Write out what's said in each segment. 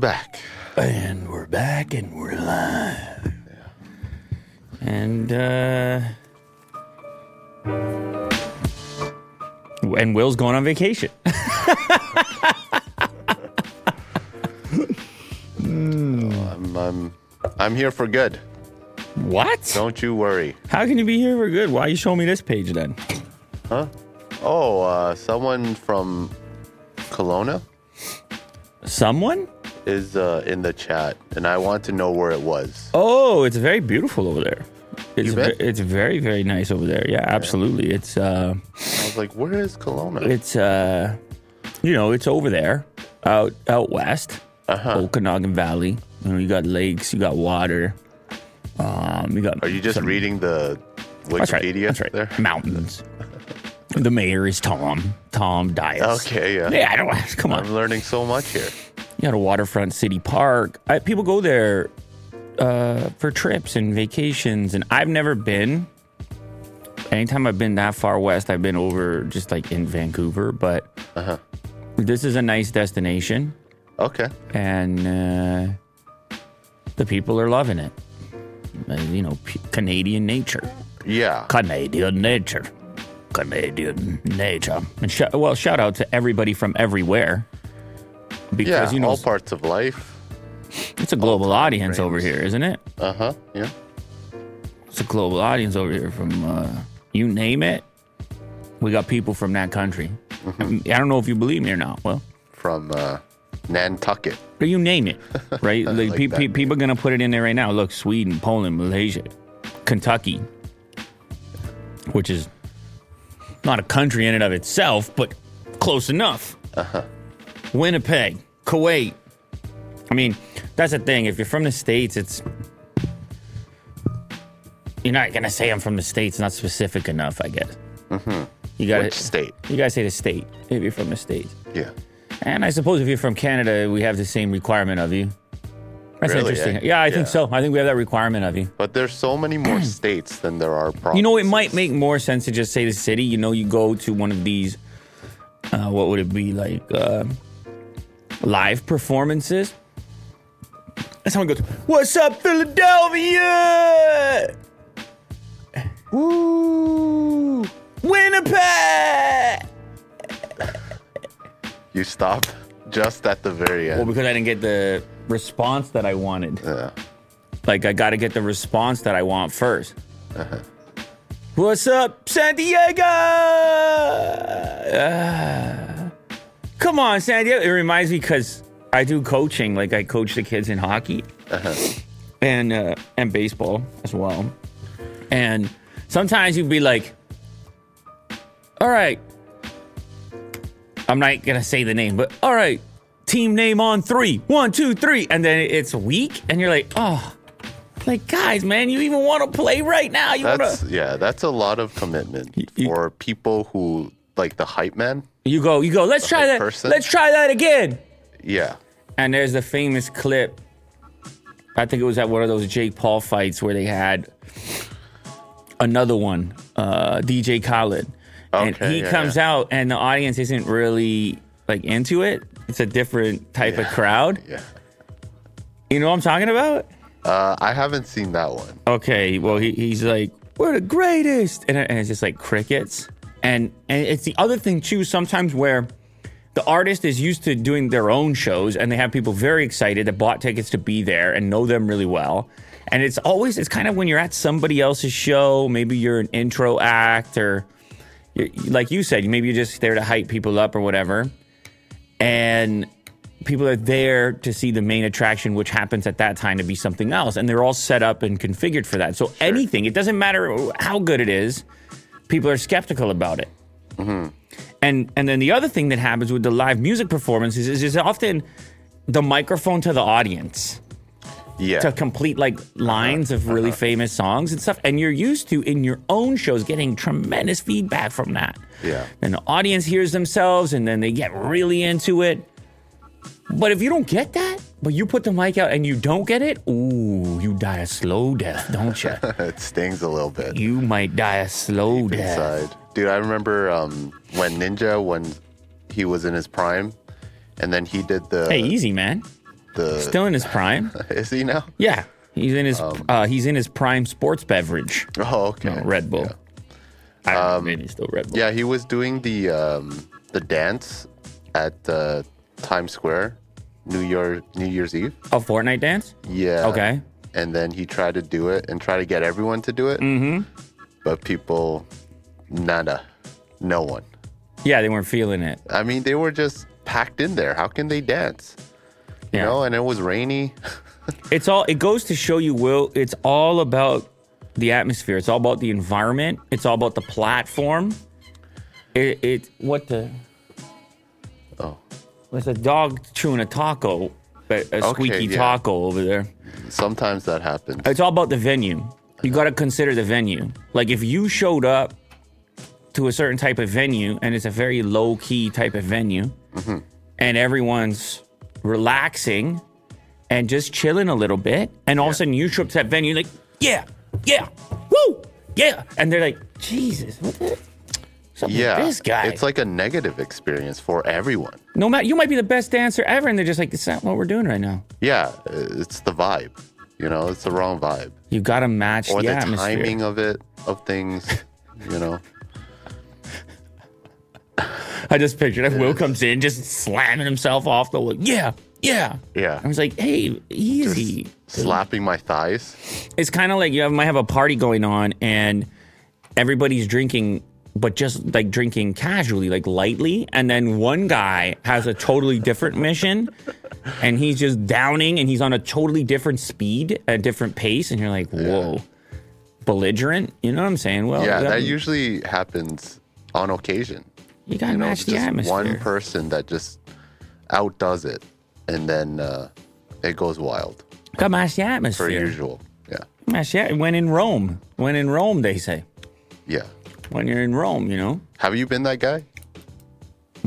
we're back. And we're back and we're live. Yeah. And Will's going on vacation. I'm here for good. What? Don't you worry. How can you be here for good? Why are you showing me this page then? Huh? Oh, someone from Kelowna? Someone? Is in the chat, and I want to know where it was. Oh, it's very beautiful over there. It's very, very nice over there. Yeah, absolutely. Yeah. It's. I was like, where is Kelowna? It's, it's over there, out west, Okanagan Valley. You know, you got lakes, you got water. You got. Are you just reading the Wikipedia? That's right. There? Mountains. The mayor is Tom Dias. Okay, yeah. Yeah, I don't. Come on. I'm learning so much here. You got a waterfront city park. People go there for trips and vacations, and I've never been. Anytime I've been that far west, I've been over just like in Vancouver, but this is a nice destination. Okay. And the people are loving it. You know, Canadian nature. Yeah. Canadian nature. Canadian nature. And shout out to everybody from everywhere. Because, yeah, all parts of life. It's a global audience over here, isn't it? Yeah. It's a global audience over here from, you name it. We got people from that country. Mm-hmm. I don't know if you believe me or not. Well, from Nantucket. But you name it, right? Like people are going to put it in there right now. Look, Sweden, Poland, Malaysia, Kentucky, which is not a country in and of itself, but close enough. Winnipeg, Kuwait. I mean, that's the thing. If you're from the States, you're not gonna say I'm from the States. Not specific enough, I guess. Mm-hmm. Which state? You gotta say the state if you're from the States. Yeah. And I suppose if you're from Canada, we have the same requirement of you. That's really interesting. I think so. I think we have that requirement of you. But there's so many more states than there are provinces. You know, it might make more sense to just say the city. You know, you go to one of these. What would it be like? Live performances. And someone goes, "What's up, Philadelphia? Woo! Winnipeg!" You stopped just at the very end. Well, because I didn't get the response that I wanted. Yeah. Like, I gotta get the response that I want first. What's up, San Diego? Come on, San Diego. It reminds me because I do coaching. Like, I coach the kids in hockey and baseball as well. And sometimes you'd be like, all right. I'm not going to say the name, but all right. Team name on 3. 1, 2, 3. And then it's weak. And you're like, oh. Like, guys, man, you even want to play right now? That's a lot of commitment for people who, like the hype man. You go, let's try that. Let's try that again. Yeah. And there's the famous clip. I think it was at one of those Jake Paul fights where they had another one, DJ Khaled. Okay, and he comes out and the audience isn't really like into it. It's a different type of crowd. Yeah. You know what I'm talking about? I haven't seen that one. Okay. Well, he's like, we're the greatest. And it's just like crickets. And it's the other thing, too, sometimes where the artist is used to doing their own shows and they have people very excited that bought tickets to be there and know them really well. And it's kind of when you're at somebody else's show, maybe you're an intro act or like you said, maybe you're just there to hype people up or whatever. And people are there to see the main attraction, which happens at that time to be something else. And they're all set up and configured for that. So anything, it doesn't matter how good it is. People are skeptical about it. Mm-hmm. And then the other thing that happens with the live music performances is often the microphone to the audience. Yeah. To complete like lines of really famous songs and stuff. And you're used to in your own shows getting tremendous feedback from that. Yeah. And the audience hears themselves and then they get really into it. But if you don't get that, but you put the mic out and you don't get it, ooh, you die a slow death, don't you? It stings a little bit. You might die a slow death. Inside. Dude, I remember when Ninja, when he was in his prime, and then he did the... Hey, easy, man. the... Still in his prime. Is he now? Yeah. He's in his prime sports beverage. Oh, okay. No, Red Bull. Yeah. I don't know, maybe still Red Bull. Yeah, he was doing the dance at Times Square, New Year's Eve. A Fortnite dance? Yeah. Okay. And then he tried to do it and try to get everyone to do it. Mm-hmm. But people, nada. No one. Yeah, they weren't feeling it. I mean, they were just packed in there. How can they dance? You know, and it was rainy. It goes to show you, Will, it's all about the atmosphere. It's all about the environment. It's all about the platform. Oh. It's a dog chewing a taco, taco over there. Sometimes that happens. It's all about the venue. You got to consider the venue. Like, if you showed up to a certain type of venue, and it's a very low-key type of venue, mm-hmm. and everyone's relaxing and just chilling a little bit, and all of a sudden you show up to that venue, like, yeah, woo, yeah, and they're like, Jesus, what the... Something with this guy. It's like a negative experience for everyone. No matter, you might be the best dancer ever, and they're just like, "This is not what we're doing right now." Yeah, it's the vibe. You know, it's the wrong vibe. You got to match the atmosphere. Or the timing of things, you know. I just pictured if Will comes in, just slamming himself off the wood. Yeah. I was like, hey, easy. Just slapping my thighs. It's kind of like you might have a party going on, and everybody's drinking... but just like drinking casually, like lightly. And then one guy has a totally different mission and he's just downing and he's on a totally different speed, a different pace. And you're like, whoa, belligerent. You know what I'm saying? Well, yeah, that usually happens on occasion. You got to match the atmosphere. One person that just outdoes it and then it goes wild. Got to match the atmosphere. Per usual. Yeah. Match the atmosphere. When in Rome, they say. Yeah. When you're in Rome, you know. Have you been that guy?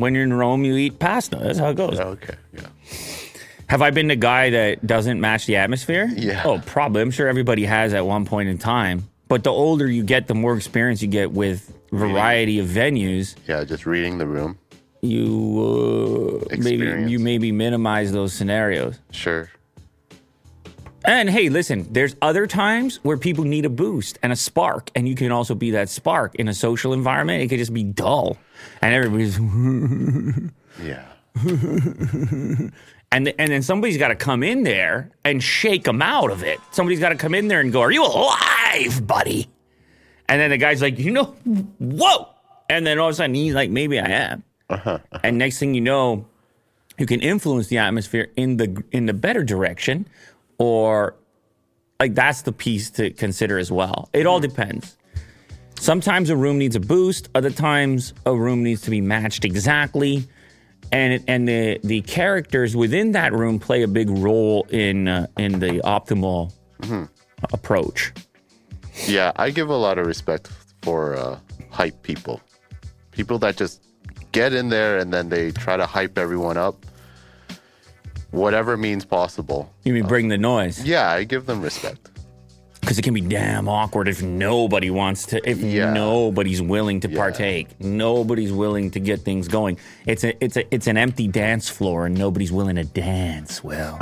When you're in Rome, you eat pasta. That's how it goes. Okay, yeah. Have I been the guy that doesn't match the atmosphere? Yeah. Oh, probably. I'm sure everybody has at one point in time. But the older you get, the more experience you get with variety of venues. Yeah, just reading the room. You maybe minimize those scenarios. Sure. And hey, listen, there's other times where people need a boost and a spark, and you can also be that spark in a social environment. It could just be dull, and everybody's and then somebody's got to come in there and shake them out of it. Somebody's got to come in there and go, "Are you alive, buddy?" And then the guy's like, "You know, whoa!" And then all of a sudden he's like, "Maybe I am." And next thing you know, you can influence the atmosphere in the better direction. Or, like, that's the piece to consider as well. It all depends. Sometimes a room needs a boost. Other times a room needs to be matched exactly. And the characters within that room play a big role in the optimal approach. Yeah, I give a lot of respect for hype people. People that just get in there and then they try to hype everyone up. Whatever means possible. You mean bring the noise? Yeah, I give them respect. Because it can be damn awkward if nobody wants to, nobody's willing to partake. Nobody's willing to get things going. It's an empty dance floor and nobody's willing to dance well.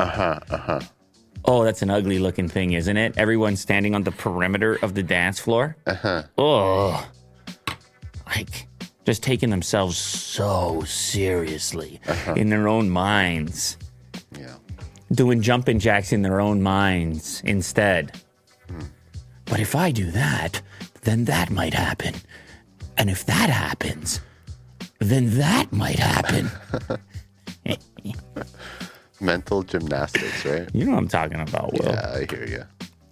Oh, that's an ugly looking thing, isn't it? Everyone's standing on the perimeter of the dance floor. Oh. Like... just taking themselves so seriously in their own minds. Yeah. Doing jumping jacks in their own minds instead. But if I do that, then that might happen. And if that happens, then that might happen. Mental gymnastics, right? You know what I'm talking about, Will. Yeah, I hear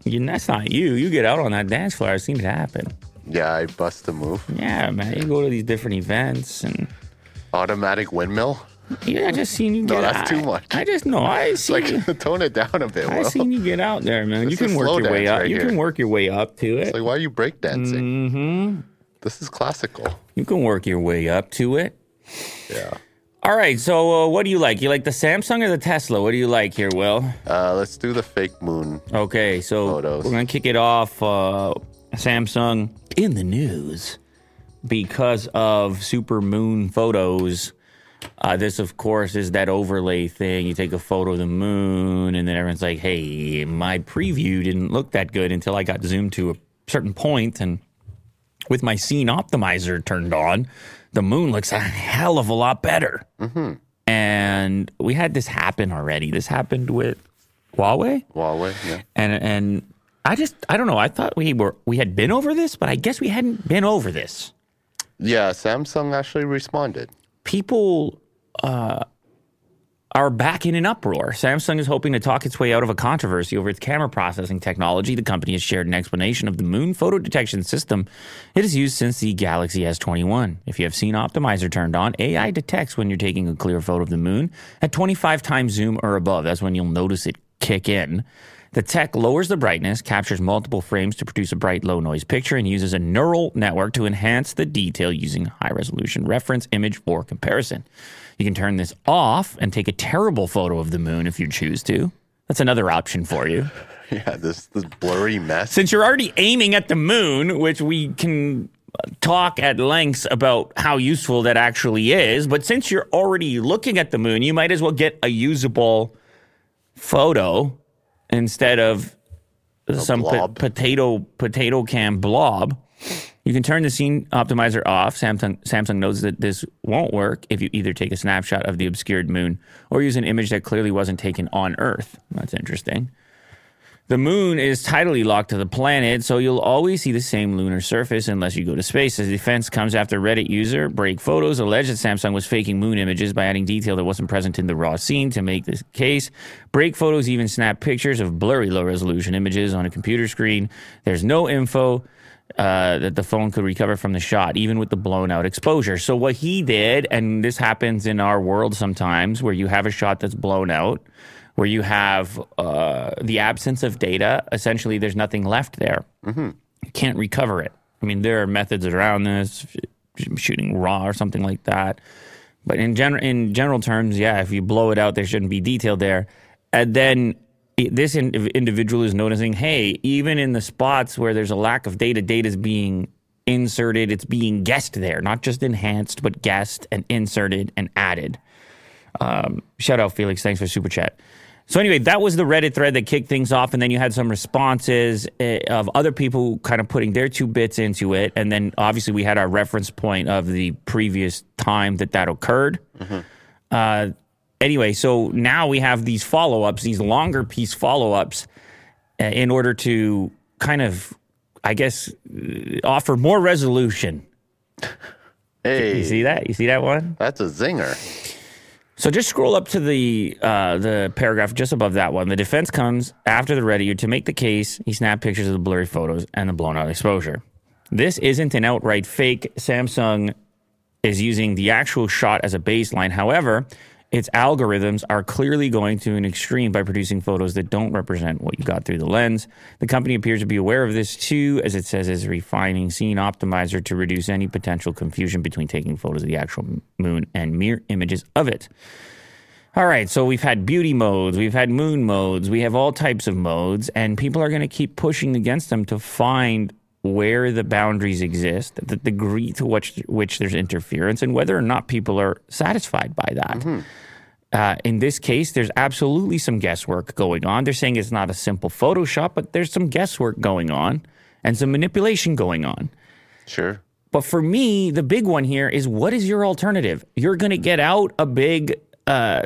you. That's not you. You get out on that dance floor. I've seen it happen. Yeah, I bust the move. Yeah, man. You go to these different events and... automatic windmill? Yeah, I just seen you get out. No, that's too much. Tone it down a bit, Will. I seen you get out there, man. You can work your way up. Right, you can work your way up to it. It's like, why are you breakdancing? Mm-hmm. This is classical. You can work your way up to it. Yeah. All right, so what do you like? You like the Samsung or the Tesla? What do you like here, Will? Let's do the fake moon. Okay, so photos. We're going to kick it off... Samsung in the news because of super moon photos This, of course, is that overlay thing. You take a photo of the moon, and then everyone's like, hey, my preview didn't look that good until I got zoomed to a certain point. And with my scene optimizer turned on, the moon looks a hell of a lot better. Mm-hmm. And we had this happen already. This happened with Huawei. Huawei, yeah. And I don't know. I thought we had been over this, but I guess we hadn't been over this. Yeah, Samsung actually responded. People are back in an uproar. Samsung is hoping to talk its way out of a controversy over its camera processing technology. The company has shared an explanation of the moon photo detection system it has used since the Galaxy S21. If you have seen Optimizer turned on, AI detects when you're taking a clear photo of the moon at 25 times zoom or above. That's when you'll notice it kick in. The tech lowers the brightness, captures multiple frames to produce a bright, low-noise picture, and uses a neural network to enhance the detail using high-resolution reference image for comparison. You can turn this off and take a terrible photo of the moon if you choose to. That's another option for you. Yeah, this blurry mess. Since you're already aiming at the moon, which we can talk at lengths about how useful that actually is, but since you're already looking at the moon, you might as well get a usable photo instead of some potato cam blob. You can turn the scene optimizer off. Samsung knows that this won't work if you either take a snapshot of the obscured moon or use an image that clearly wasn't taken on Earth. That's interesting. The moon is tidally locked to the planet, so you'll always see the same lunar surface unless you go to space. As defense comes after Reddit user Break Photos alleged that Samsung was faking moon images by adding detail that wasn't present in the raw scene to make this case. Break Photos even snapped pictures of blurry low-resolution images on a computer screen. There's no info that the phone could recover from the shot, even with the blown-out exposure. So what he did, and this happens in our world sometimes, where you have a shot that's blown out, where you have the absence of data, essentially there's nothing left there. Mm-hmm. You can't recover it. I mean, there are methods around this, shooting raw or something like that. But in general terms, yeah, if you blow it out, there shouldn't be detail there. And then this individual is noticing, hey, even in the spots where there's a lack of data, data's being inserted, it's being guessed there, not just enhanced, but guessed and inserted and added. Shout out, Felix. Thanks for Super Chat. So anyway, that was the Reddit thread that kicked things off, and then you had some responses of other people kind of putting their two bits into it, and then obviously we had our reference point of the previous time that occurred. Mm-hmm. Anyway, so now we have these follow-ups, these longer piece follow-ups, in order to kind of, I guess, offer more resolution. Hey. You see that? You see that one? That's a zinger. So just scroll up to the paragraph just above that one. The defense comes after the Reddit to make the case. He snapped pictures of the blurry photos and the blown-out exposure. This isn't an outright fake. Samsung is using the actual shot as a baseline. However, its algorithms are clearly going to an extreme by producing photos that don't represent what you got through the lens. The company appears to be aware of this too, as it says it's refining scene optimizer to reduce any potential confusion between taking photos of the actual moon and mere images of it. All right, so we've had beauty modes, we've had moon modes, we have all types of modes, and people are going to keep pushing against them to find where the boundaries exist, the degree to which there's interference, and whether or not people are satisfied by that. Mm-hmm. In this case, there's absolutely some guesswork going on. They're saying it's not a simple Photoshop, but there's some guesswork going on and some manipulation going on. Sure. But for me, the big one here is, what is your alternative? You're going to get out a big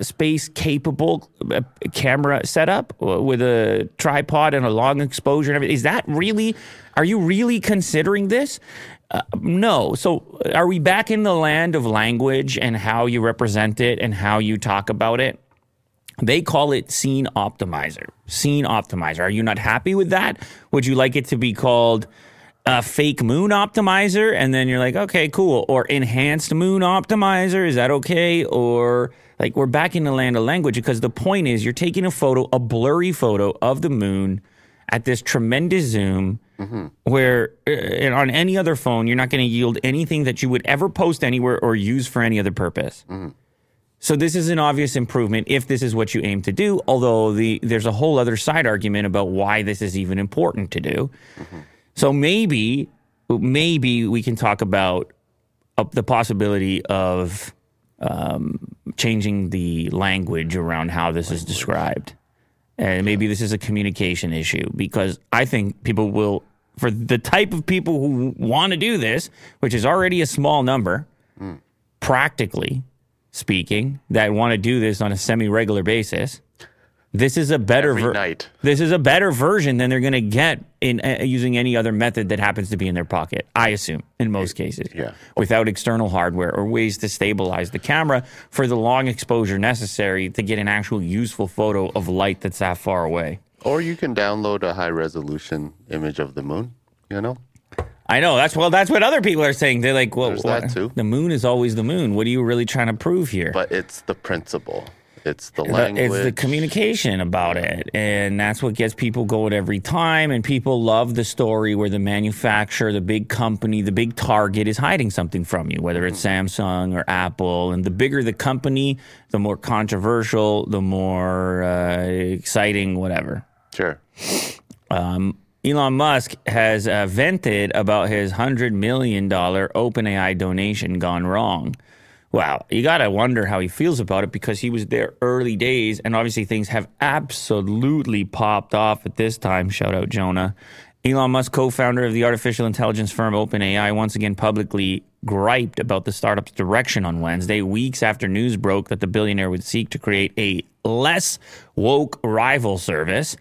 space-capable camera setup with a tripod and a long exposure and everything. Is that really... Are you really considering this? No. So are we back in the land of language and how you represent it and how you talk about it? They call it scene optimizer. Scene optimizer. Are you not happy with that? Would you like it to be called a fake moon optimizer? And then you're like, okay, cool. Or enhanced moon optimizer. Is that okay? Or like, we're back in the land of language, because the point is you're taking a photo, a blurry photo of the moon at this tremendous zoom. Mm-hmm. Where on any other phone, you're not going to yield anything that you would ever post anywhere or use for any other purpose. Mm-hmm. So this is an obvious improvement if this is what you aim to do, although there's a whole other side argument about why this is even important to do. Mm-hmm. So maybe we can talk about the possibility of changing the language around how this is described. And maybe this is a communication issue, because I think people will, for the type of people who want to do this, which is already a small number, practically speaking, that want to do this on a semi-regular basis, this is a better version than they're going to get in using any other method that happens to be in their pocket, I assume, in most cases, without external hardware or ways to stabilize the camera for the long exposure necessary to get an actual useful photo of light that's that far away. Or you can download a high-resolution image of the moon, you know? I know. That's what other people are saying. They're like, well, that too. The moon is always the moon. What are you really trying to prove here? But it's the principle. It's the language. It's the communication about it. And that's what gets people going every time. And people love the story where the manufacturer, the big company, the big target is hiding something from you, whether it's Samsung or Apple. And the bigger the company, the more controversial, the more exciting, whatever. Sure. Elon Musk has vented about his $100 million OpenAI donation gone wrong. Wow, you got to wonder how he feels about it, because he was there early days, and obviously things have absolutely popped off at this time. Shout out Jonah. Elon Musk, co-founder of the artificial intelligence firm OpenAI, once again publicly griped about the startup's direction on Wednesday, weeks after news broke that the billionaire would seek to create a less woke rival service.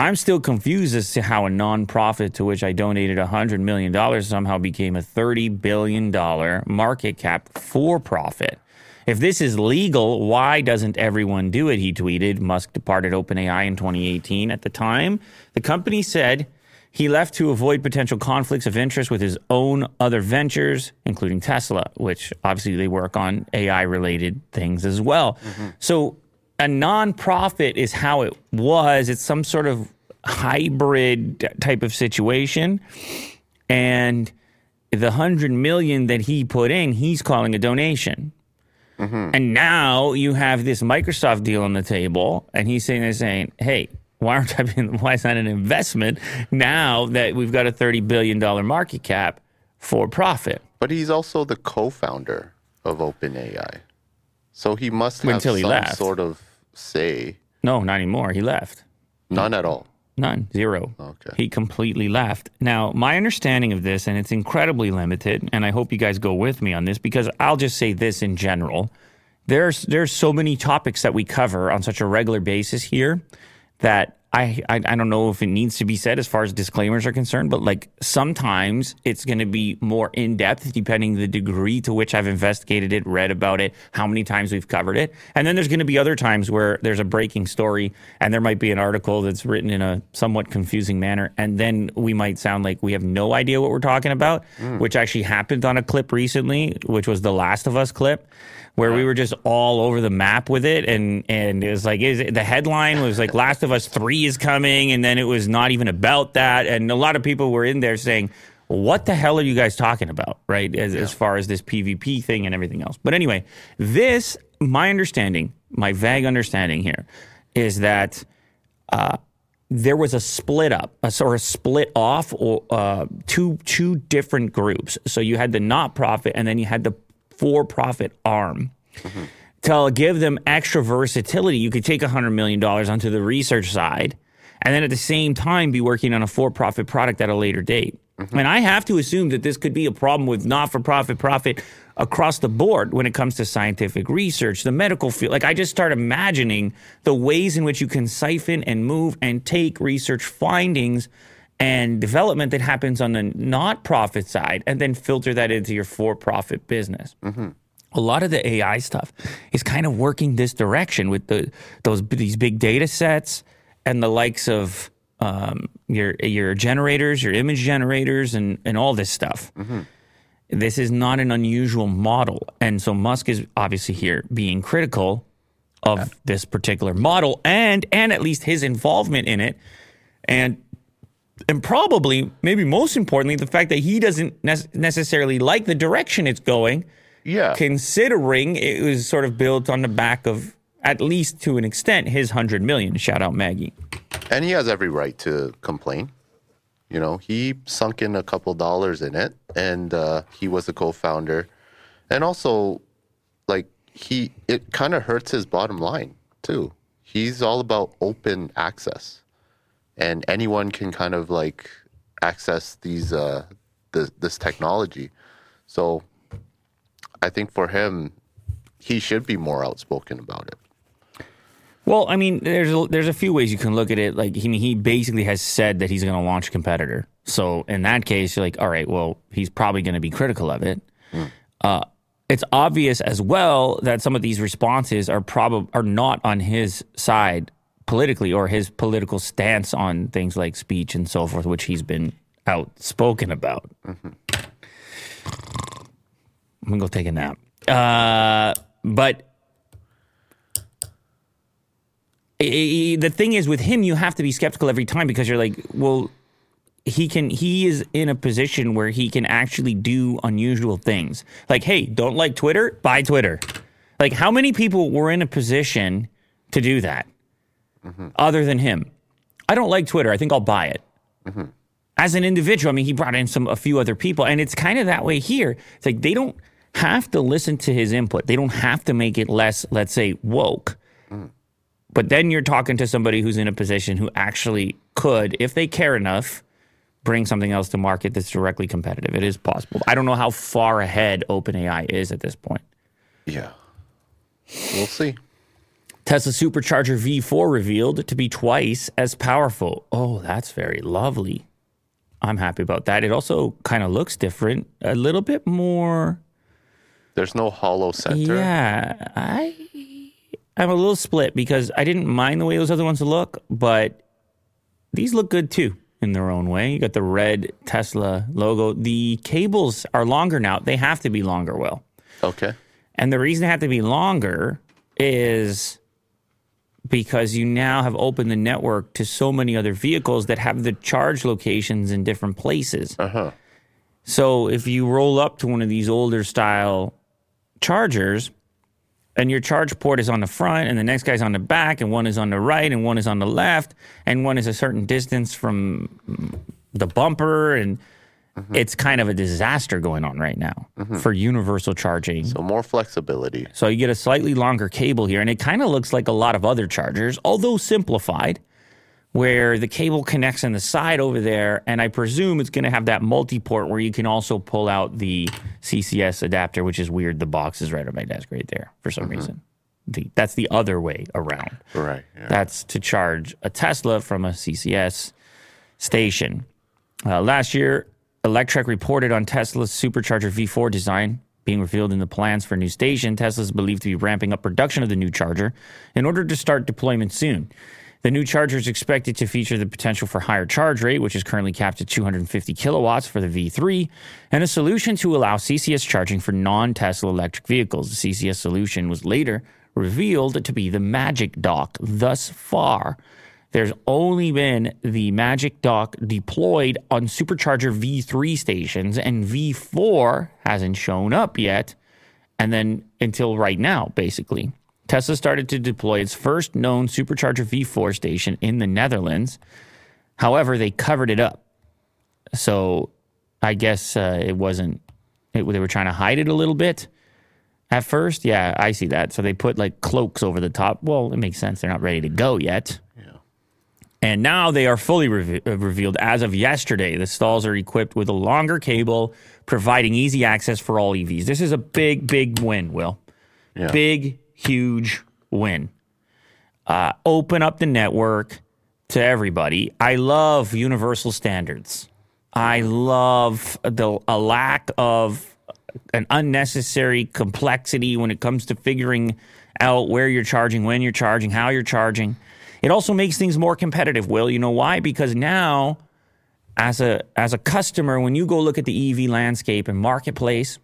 I'm still confused as to how a nonprofit to which I donated $100 million somehow became a $30 billion market cap for-profit. If this is legal, why doesn't everyone do it, he tweeted. Musk departed OpenAI in 2018. At the time, the company said he left to avoid potential conflicts of interest with his own other ventures, including Tesla, which obviously they work on AI-related things as well. So a nonprofit is how it was. It's some sort of hybrid type of situation. And the $100 million that he put in, he's calling a donation. And now you have this Microsoft deal on the table, and he's saying, hey, why is that an investment now that we've got a $30 billion market cap for profit? But he's also the co-founder of OpenAI. So he must have sort of say. No, not anymore. He left. None at all? None. Zero. Okay. He completely left. Now, my understanding of this, and it's incredibly limited, and I hope you guys go with me on this, because I'll just say this in general. There's so many topics that we cover on such a regular basis here that I don't know if it needs to be said as far as disclaimers are concerned, but like sometimes it's going to be more in depth depending the degree to which I've investigated it, read about it, how many times we've covered it. And then there's going to be other times where there's a breaking story and there might be an article that's written in a somewhat confusing manner. And then we might sound like we have no idea what we're talking about, which actually happened on a clip recently, which was the Last of Us clip, where we were just all over the map with it. And it was like, the headline was like Last of Us 3 is coming. And then it was not even about that. And a lot of people were in there saying, what the hell are you guys talking about? Right. As far as this PvP thing and everything else. But anyway, this, my vague understanding here is that there was a split up, a split off, or two different groups. So you had the not-profit and then you had the for-profit arm to give them extra versatility. You could take $100 million onto the research side and then at the same time be working on a for-profit product at a later date. And I have to assume that this could be a problem with not-for-profit profit across the board when it comes to scientific research, the medical field. Like, I just start imagining the ways in which you can siphon and move and take research findings and development that happens on the not-profit side and then filter that into your for-profit business. A lot of the AI stuff is kind of working this direction with these big data sets and the likes of your generators, your image generators, and all this stuff. This is not an unusual model. And so Musk is obviously here being critical of this particular model and at least his involvement in it. And probably, maybe most importantly, the fact that he doesn't necessarily like the direction it's going, considering it was sort of built on the back of, at least to an extent, his $100 million. Shout out Maggie. And he has every right to complain. You know, he sunk in a couple dollars in it, and he was a co-founder. And also, like, it kind of hurts his bottom line too. He's all about open access, and anyone can kind of like access these this technology. So I think for him, he should be more outspoken about it. Well, I mean, there's a few ways you can look at it. Like, I mean, he basically has said that he's going to launch a competitor. So in that case, you're like, all right, well, he's probably going to be critical of it. Mm. It's obvious as well that some of these responses are not on his side politically, or his political stance on things like speech and so forth, which he's been outspoken about. Mm-hmm. I'm going to go take a nap. But the thing is, with him, you have to be skeptical every time, because you're like, well, he is in a position where he can actually do unusual things. Like, hey, don't like Twitter? Buy Twitter. Like, how many people were in a position to do that other than him? I don't like Twitter. I think I'll buy it. Mm-hmm. As an individual, I mean, he brought in a few other people, and it's kind of that way here. It's like they don't have to listen to his input. They don't have to make it less, let's say, woke. Mm. But then you're talking to somebody who's in a position who actually could, if they care enough, bring something else to market that's directly competitive. It is possible. I don't know how far ahead OpenAI is at this point. Yeah. We'll see. Tesla Supercharger V4 revealed to be twice as powerful. Oh, that's very lovely. I'm happy about that. It also kind of looks different. A little bit more... There's no hollow center. Yeah, I'm a little split, because I didn't mind the way those other ones look, but these look good too in their own way. You got the red Tesla logo. The cables are longer now. They have to be longer, Will. Okay. And the reason they have to be longer is because you now have opened the network to so many other vehicles that have the charge locations in different places. Uh-huh. So if you roll up to one of these older style chargers, and your charge port is on the front, and the next guy's on the back, and one is on the right, and one is on the left, and one is a certain distance from the bumper, and it's kind of a disaster going on right now for universal charging. So more flexibility. So you get a slightly longer cable here, and it kind of looks like a lot of other chargers, although simplified, where the cable connects in the side over there, and I presume it's going to have that multi-port where you can also pull out the CCS adapter, which is weird. The box is right on my desk right there for some reason. That's the other way around. Right. Yeah. That's to charge a Tesla from a CCS station. Last year, Electrek reported on Tesla's Supercharger V4 design being revealed in the plans for a new station. Tesla is believed to be ramping up production of the new charger in order to start deployment soon. The new charger is expected to feature the potential for higher charge rate, which is currently capped at 250 kilowatts for the V3, and a solution to allow CCS charging for non-Tesla electric vehicles. The CCS solution was later revealed to be the Magic Dock. Thus far, there's only been the Magic Dock deployed on Supercharger V3 stations, and V4 hasn't shown up yet, and then until right now, basically. Tesla started to deploy its first known Supercharger V4 station in the Netherlands. However, they covered it up. So I guess they were trying to hide it a little bit at first. Yeah, I see that. So they put like cloaks over the top. Well, it makes sense. They're not ready to go yet. Yeah. And now they are fully revealed as of yesterday. The stalls are equipped with a longer cable, providing easy access for all EVs. This is a big, big win, Will. Yeah. Huge win. Open up the network to everybody. I love universal standards. I love a lack of an unnecessary complexity when it comes to figuring out where you're charging, when you're charging, how you're charging. It also makes things more competitive, Will. You know why? Because now, as a customer, when you go look at the EV landscape and marketplace,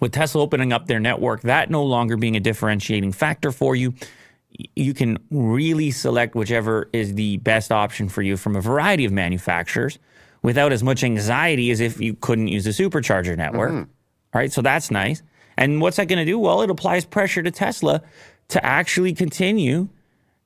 with Tesla opening up their network, that no longer being a differentiating factor for you, you can really select whichever is the best option for you from a variety of manufacturers without as much anxiety as if you couldn't use the Supercharger network. Mm-hmm. All right, so that's nice. And what's that going to do? Well, it applies pressure to Tesla to actually continue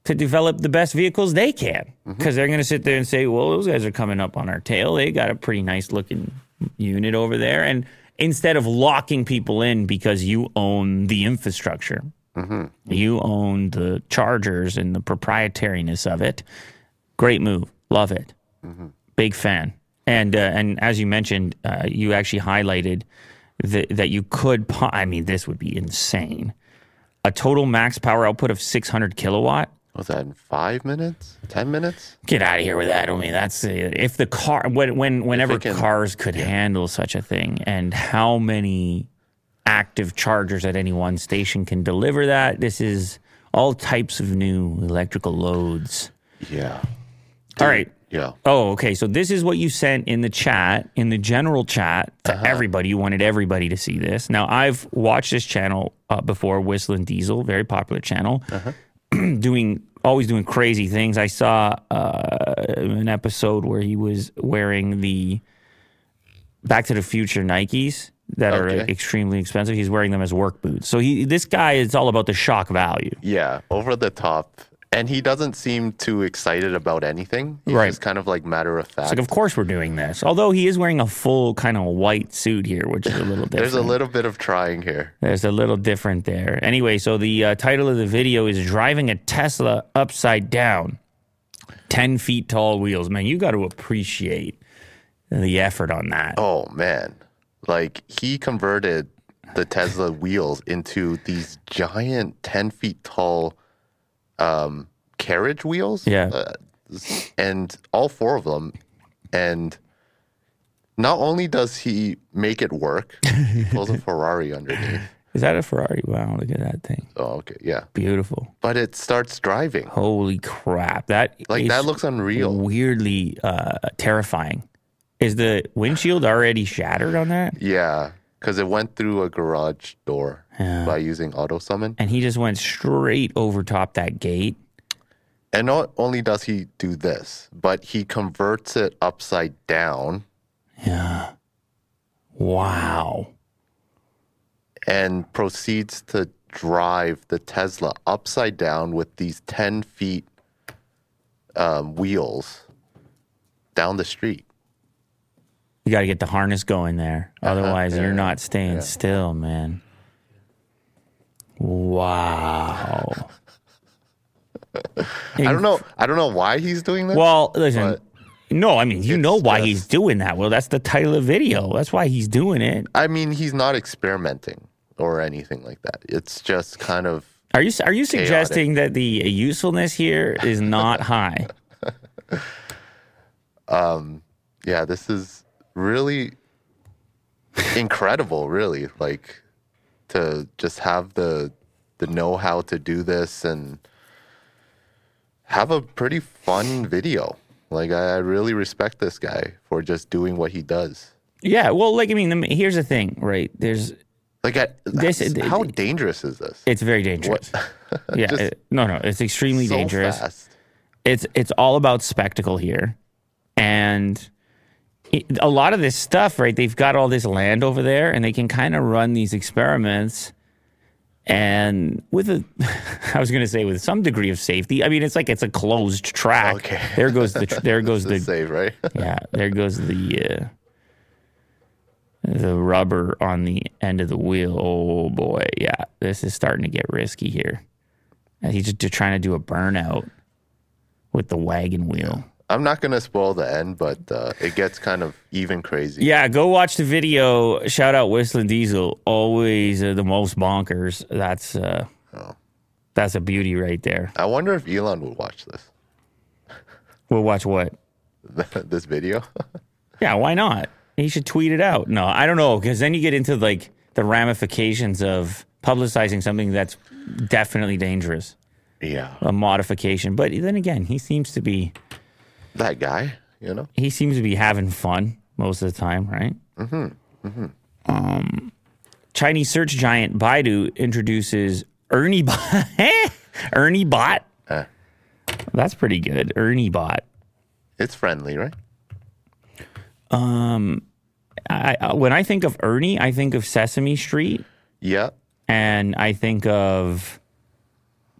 to develop the best vehicles they can, because they're going to sit there and say, well, those guys are coming up on our tail. They got a pretty nice looking unit over there. And instead of locking people in because you own the infrastructure. Mm-hmm. You own the chargers and the proprietariness of it. Great move. Love it. Mm-hmm. Big fan. And as you mentioned, you actually highlighted that you could, this would be insane. A total max power output of 600 kilowatt. Was that in 5 minutes? 10 minutes? Get out of here with that. I mean, that's if the car, whenever cars could handle such a thing, and how many active chargers at any one station can deliver that. This is all types of new electrical loads. Yeah. All right. Yeah. Oh, okay. So this is what you sent in the chat, in the general chat, to everybody. You wanted everybody to see this. Now, I've watched this channel before, Whistling Diesel, very popular channel. Uh-huh. Always doing crazy things. I saw an episode where he was wearing the Back to the Future Nikes that are extremely expensive. He's wearing them as work boots. So this guy is all about the shock value. Yeah, over the top. And he doesn't seem too excited about anything. He's just kind of like matter of fact. It's like, of course we're doing this. Although he is wearing a full kind of white suit here, which is a little different. There's a little bit of trying here. There's a little different there. Anyway, so the title of the video is Driving a Tesla Upside Down. 10 feet tall wheels. Man, you got to appreciate the effort on that. Oh, man. Like, he converted the Tesla wheels into these giant 10 feet tall carriage wheels, and all four of them. And not only does he make it work, he pulls a Ferrari underneath. Is that a Ferrari? Wow, look at that thing. Oh, okay, yeah, beautiful. But it starts driving. Holy crap! That looks unreal. Weirdly terrifying. Is the windshield already shattered on that? Yeah, because it went through a garage door by using auto summon. And he just went straight over top that gate. And not only does he do this, but he converts it upside down. Yeah. Wow. And proceeds to drive the Tesla upside down with these 10 feet wheels down the street. You got to get the harness going there. Otherwise, you're not staying still, man. Wow. I don't know why he's doing this. Well, listen. No, I mean, you know why he's doing that. Well, that's the title of the video. That's why he's doing it. I mean, he's not experimenting or anything like that. It's just kind of Are you suggesting that the usefulness here is not high? Yeah, this is really incredible, really, like, to just have the know-how to do this and have a pretty fun video. Like, I really respect this guy for just doing what he does. Yeah, well, like, I mean, here's the thing, right? There's like, how dangerous is this? It's very dangerous. Yeah, it's extremely dangerous. Fast. It's all about spectacle here, and a lot of this stuff, right, they've got all this land over there, and they can kind of run these experiments, and with some degree of safety. I mean, it's like it's a closed track. Okay. There goes the save, right? Yeah, there goes the rubber on the end of the wheel. Oh boy, yeah, this is starting to get risky here. And he's just trying to do a burnout with the wagon wheel. Yeah. I'm not going to spoil the end, but it gets kind of even crazy. Yeah, go watch the video. Shout out Whistling Diesel. Always the most bonkers. That's a beauty right there. I wonder if Elon would watch this. Will watch what? This video? Yeah, why not? He should tweet it out. No, I don't know, because then you get into like the ramifications of publicizing something that's definitely dangerous. Yeah. A modification. But then again, he seems to be... that guy, you know? He seems to be having fun most of the time, right? Mm-hmm. Mm-hmm. Chinese search giant Baidu introduces Ernie Bot. Ernie Bot? That's pretty good. Ernie Bot. It's friendly, right? When I think of Ernie, I think of Sesame Street. Yeah. And I think of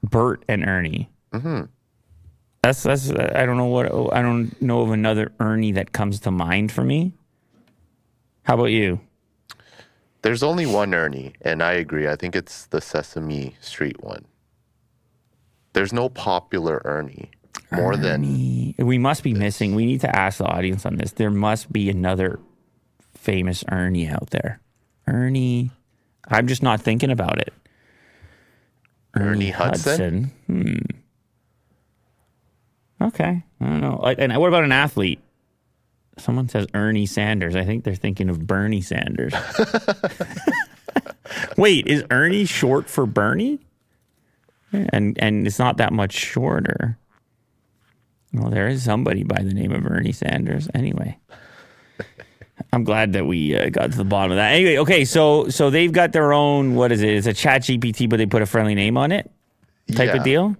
Bert and Ernie. Mm-hmm. That's I don't know of another Ernie that comes to mind for me. How about you? There's only one Ernie, and I agree. I think it's the Sesame Street one. There's no popular Ernie more than... We must be missing. We need to ask the audience on this. There must be another famous Ernie out there. Ernie... I'm just not thinking about it. Ernie Hudson? Okay. I don't know. And what about an athlete? Someone says Ernie Sanders. I think they're thinking of Bernie Sanders. Wait, is Ernie short for Bernie? And it's not that much shorter. Well, there is somebody by the name of Ernie Sanders. Anyway. I'm glad that we got to the bottom of that. Anyway, okay, so they've got their own, what is it? It's a ChatGPT, but they put a friendly name on it type of deal?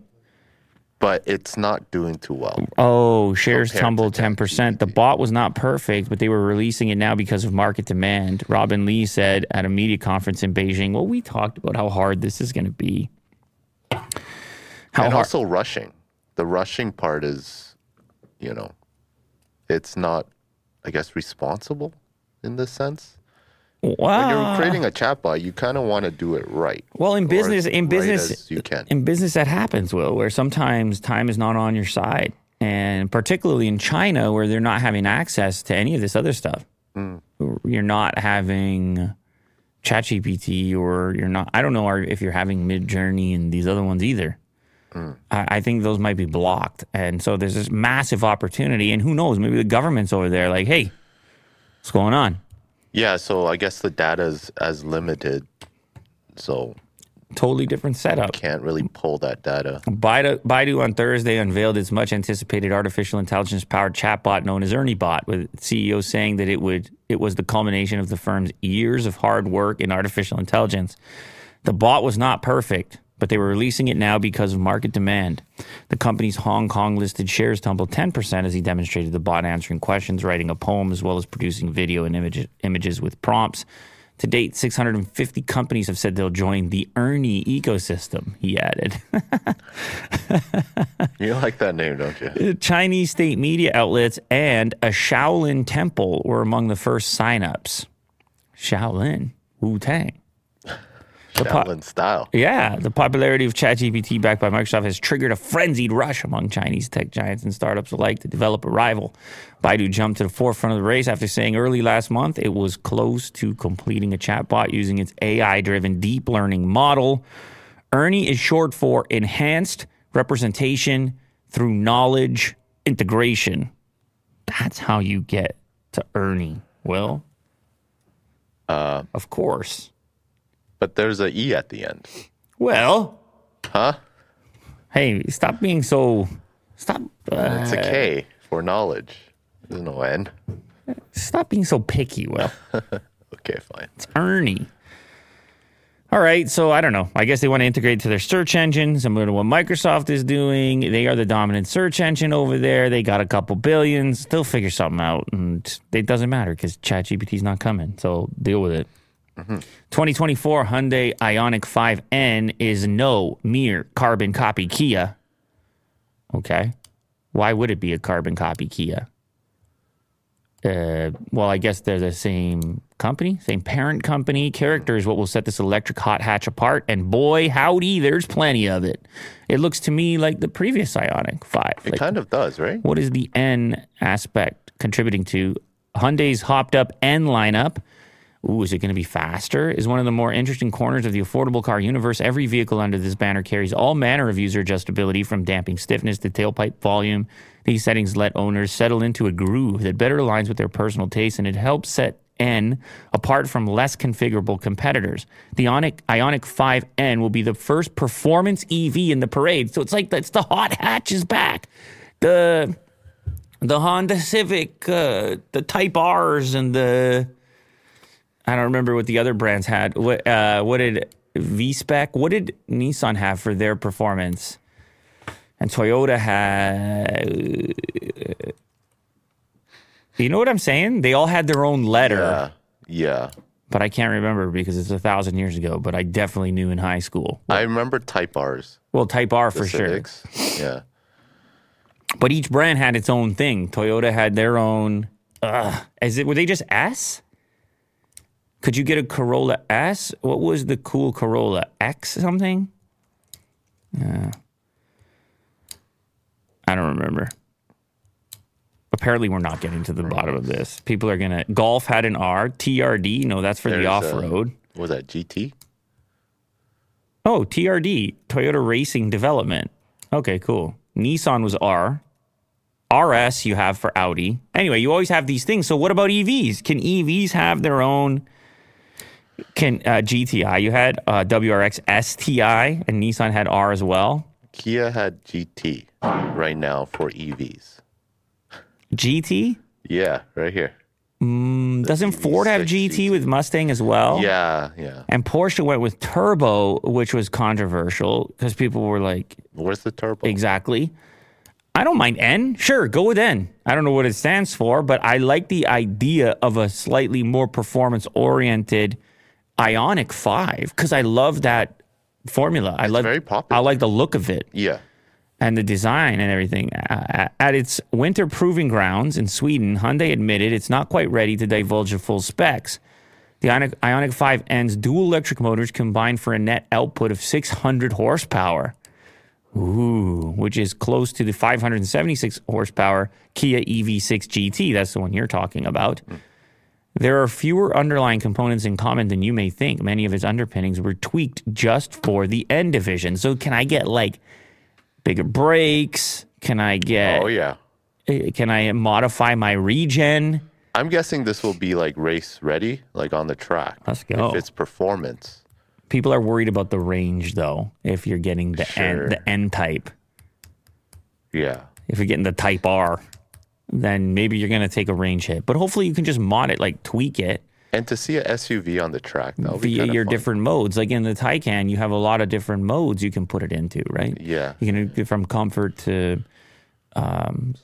But it's not doing too well. Oh, shares tumbled 10%. The bot was not perfect, but they were releasing it now because of market demand. Robin Lee said at a media conference in Beijing, well, we talked about how hard this is going to be. Also rushing. The rushing part is, it's not... I guess, responsible in this sense. Wow. When you're creating a chatbot, you kind of want to do it right. Well, in business that happens, Will, where sometimes time is not on your side, and particularly in China where they're not having access to any of this other stuff. Mm. You're not having ChatGPT or I don't know if you're having Midjourney and these other ones either. Mm. I think those might be blocked. And so there's this massive opportunity. And who knows, maybe the government's over there like, hey, what's going on? Yeah, so I guess the data is as limited. So totally different setup. Can't really pull that data. Baidu on Thursday unveiled its much-anticipated artificial intelligence-powered chatbot known as Ernie Bot, with CEO saying that it was the culmination of the firm's years of hard work in artificial intelligence. The bot was not perfect, but they were releasing it now because of market demand. The company's Hong Kong-listed shares tumbled 10% as he demonstrated the bot answering questions, writing a poem, as well as producing video and images with prompts. To date, 650 companies have said they'll join the Ernie ecosystem, he added. You like that name, don't you? Chinese state media outlets and a Shaolin temple were among the first signups. Shaolin, Wu-Tang. Style. Yeah, the popularity of ChatGPT backed by Microsoft has triggered a frenzied rush among Chinese tech giants and startups alike to develop a rival. Baidu jumped to the forefront of the race after saying early last month it was close to completing a chatbot using its AI-driven deep learning model. Ernie is short for Enhanced Representation Through Knowledge Integration. That's how you get to Ernie, Will. Of course. But there's an E at the end. Well. Huh? Hey, stop being so... Stop. It's a K for knowledge. There's no N. Stop being so picky, Will. Okay, fine. It's Ernie. All right, so I don't know. I guess they want to integrate to their search engine, similar to what Microsoft is doing. They are the dominant search engine over there. They got a couple billions. They'll figure something out, and it doesn't matter because ChatGPT's not coming, so deal with it. Mm-hmm. 2024 Hyundai Ioniq 5N is no mere carbon copy Kia. Okay. Why would it be a carbon copy Kia? Well, I guess they're the same company, same parent company. Character is what will set this electric hot hatch apart. And boy, howdy, there's plenty of it. It looks to me like the previous Ioniq 5. It kind of does, right? What is the N aspect contributing to Hyundai's hopped up N lineup? Ooh, is it going to be faster? Is one of the more interesting corners of the affordable car universe. Every vehicle under this banner carries all manner of user adjustability, from damping stiffness to tailpipe volume. These settings let owners settle into a groove that better aligns with their personal taste, and it helps set N apart from less configurable competitors. The Ioniq 5N will be the first performance EV in the parade. So it's like that's the hot hatch is back. The Honda Civic, the Type R's, and the... I don't remember what the other brands had. What did V-Spec, what did Nissan have for their performance? And Toyota had... You know what I'm saying? They all had their own letter. Yeah. But I can't remember because it's 1,000 years ago, but I definitely knew in high school. Well, I remember Type R's. Well, Type R for sure. Yeah. But each brand had its own thing. Toyota had their own... Were they just S? Could you get a Corolla S? What was the cool Corolla? X something? I don't remember. Apparently, we're not getting to the bottom of this. People are going to... Golf had an R. TRD. No, that's for the off-road. What was that, GT? Oh, TRD. Toyota Racing Development. Okay, cool. Nissan was R. RS you have for Audi. Anyway, you always have these things. So what about EVs? Can EVs have their own... Can GTI you had, WRX STI, and Nissan had R as well. Kia had GT right now for EVs. GT? Yeah, right here. Doesn't Ford have GT with Mustang as well? Yeah. And Porsche went with turbo, which was controversial because people were like... Where's the turbo? Exactly. I don't mind N. Sure, go with N. I don't know what it stands for, but I like the idea of a slightly more performance-oriented Ionic 5 because I love that formula. Very popular. I like the look of it. Yeah. And the design and everything. At its winter proving grounds in Sweden, Hyundai admitted it's not quite ready to divulge the full specs. The Ioniq 5N's dual electric motors combined for a net output of 600 horsepower. Ooh, which is close to the 576 horsepower Kia EV6 GT. That's the one you're talking about. There are fewer underlying components in common than you may think. Many of its underpinnings were tweaked just for the N division. So can I get like bigger brakes? Can I get... Oh, yeah. Can I modify my regen? I'm guessing this will be like race ready, like on the track. Let's go. If it's performance. People are worried about the range, though, if you're getting the N type. Yeah. If you're getting the Type R, then maybe you're going to take a range hit. But hopefully you can just mod it, like tweak it. And to see an SUV on the track, that'll be kind of your fun. Different modes. Like in the Taycan, you have a lot of different modes you can put it into, right? Yeah. You can go from comfort to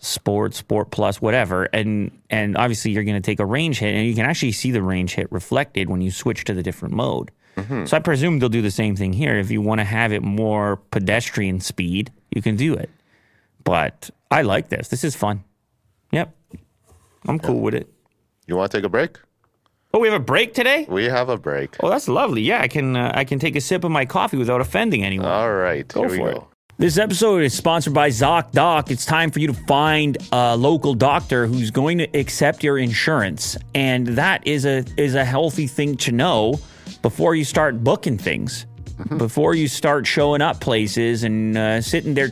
sport, sport plus, whatever. And obviously you're going to take a range hit, and you can actually see the range hit reflected when you switch to the different mode. Mm-hmm. So I presume they'll do the same thing here. If you want to have it more pedestrian speed, you can do it. But I like this. This is fun. Yep. I'm cool with it. You want to take a break? Oh, we have a break today? We have a break. Oh, that's lovely. Yeah, I can take a sip of my coffee without offending anyone. All right. Here we go. This episode is sponsored by Zocdoc. It's time for you to find a local doctor who's going to accept your insurance. And that is a healthy thing to know before you start booking things, before you start showing up places and sitting there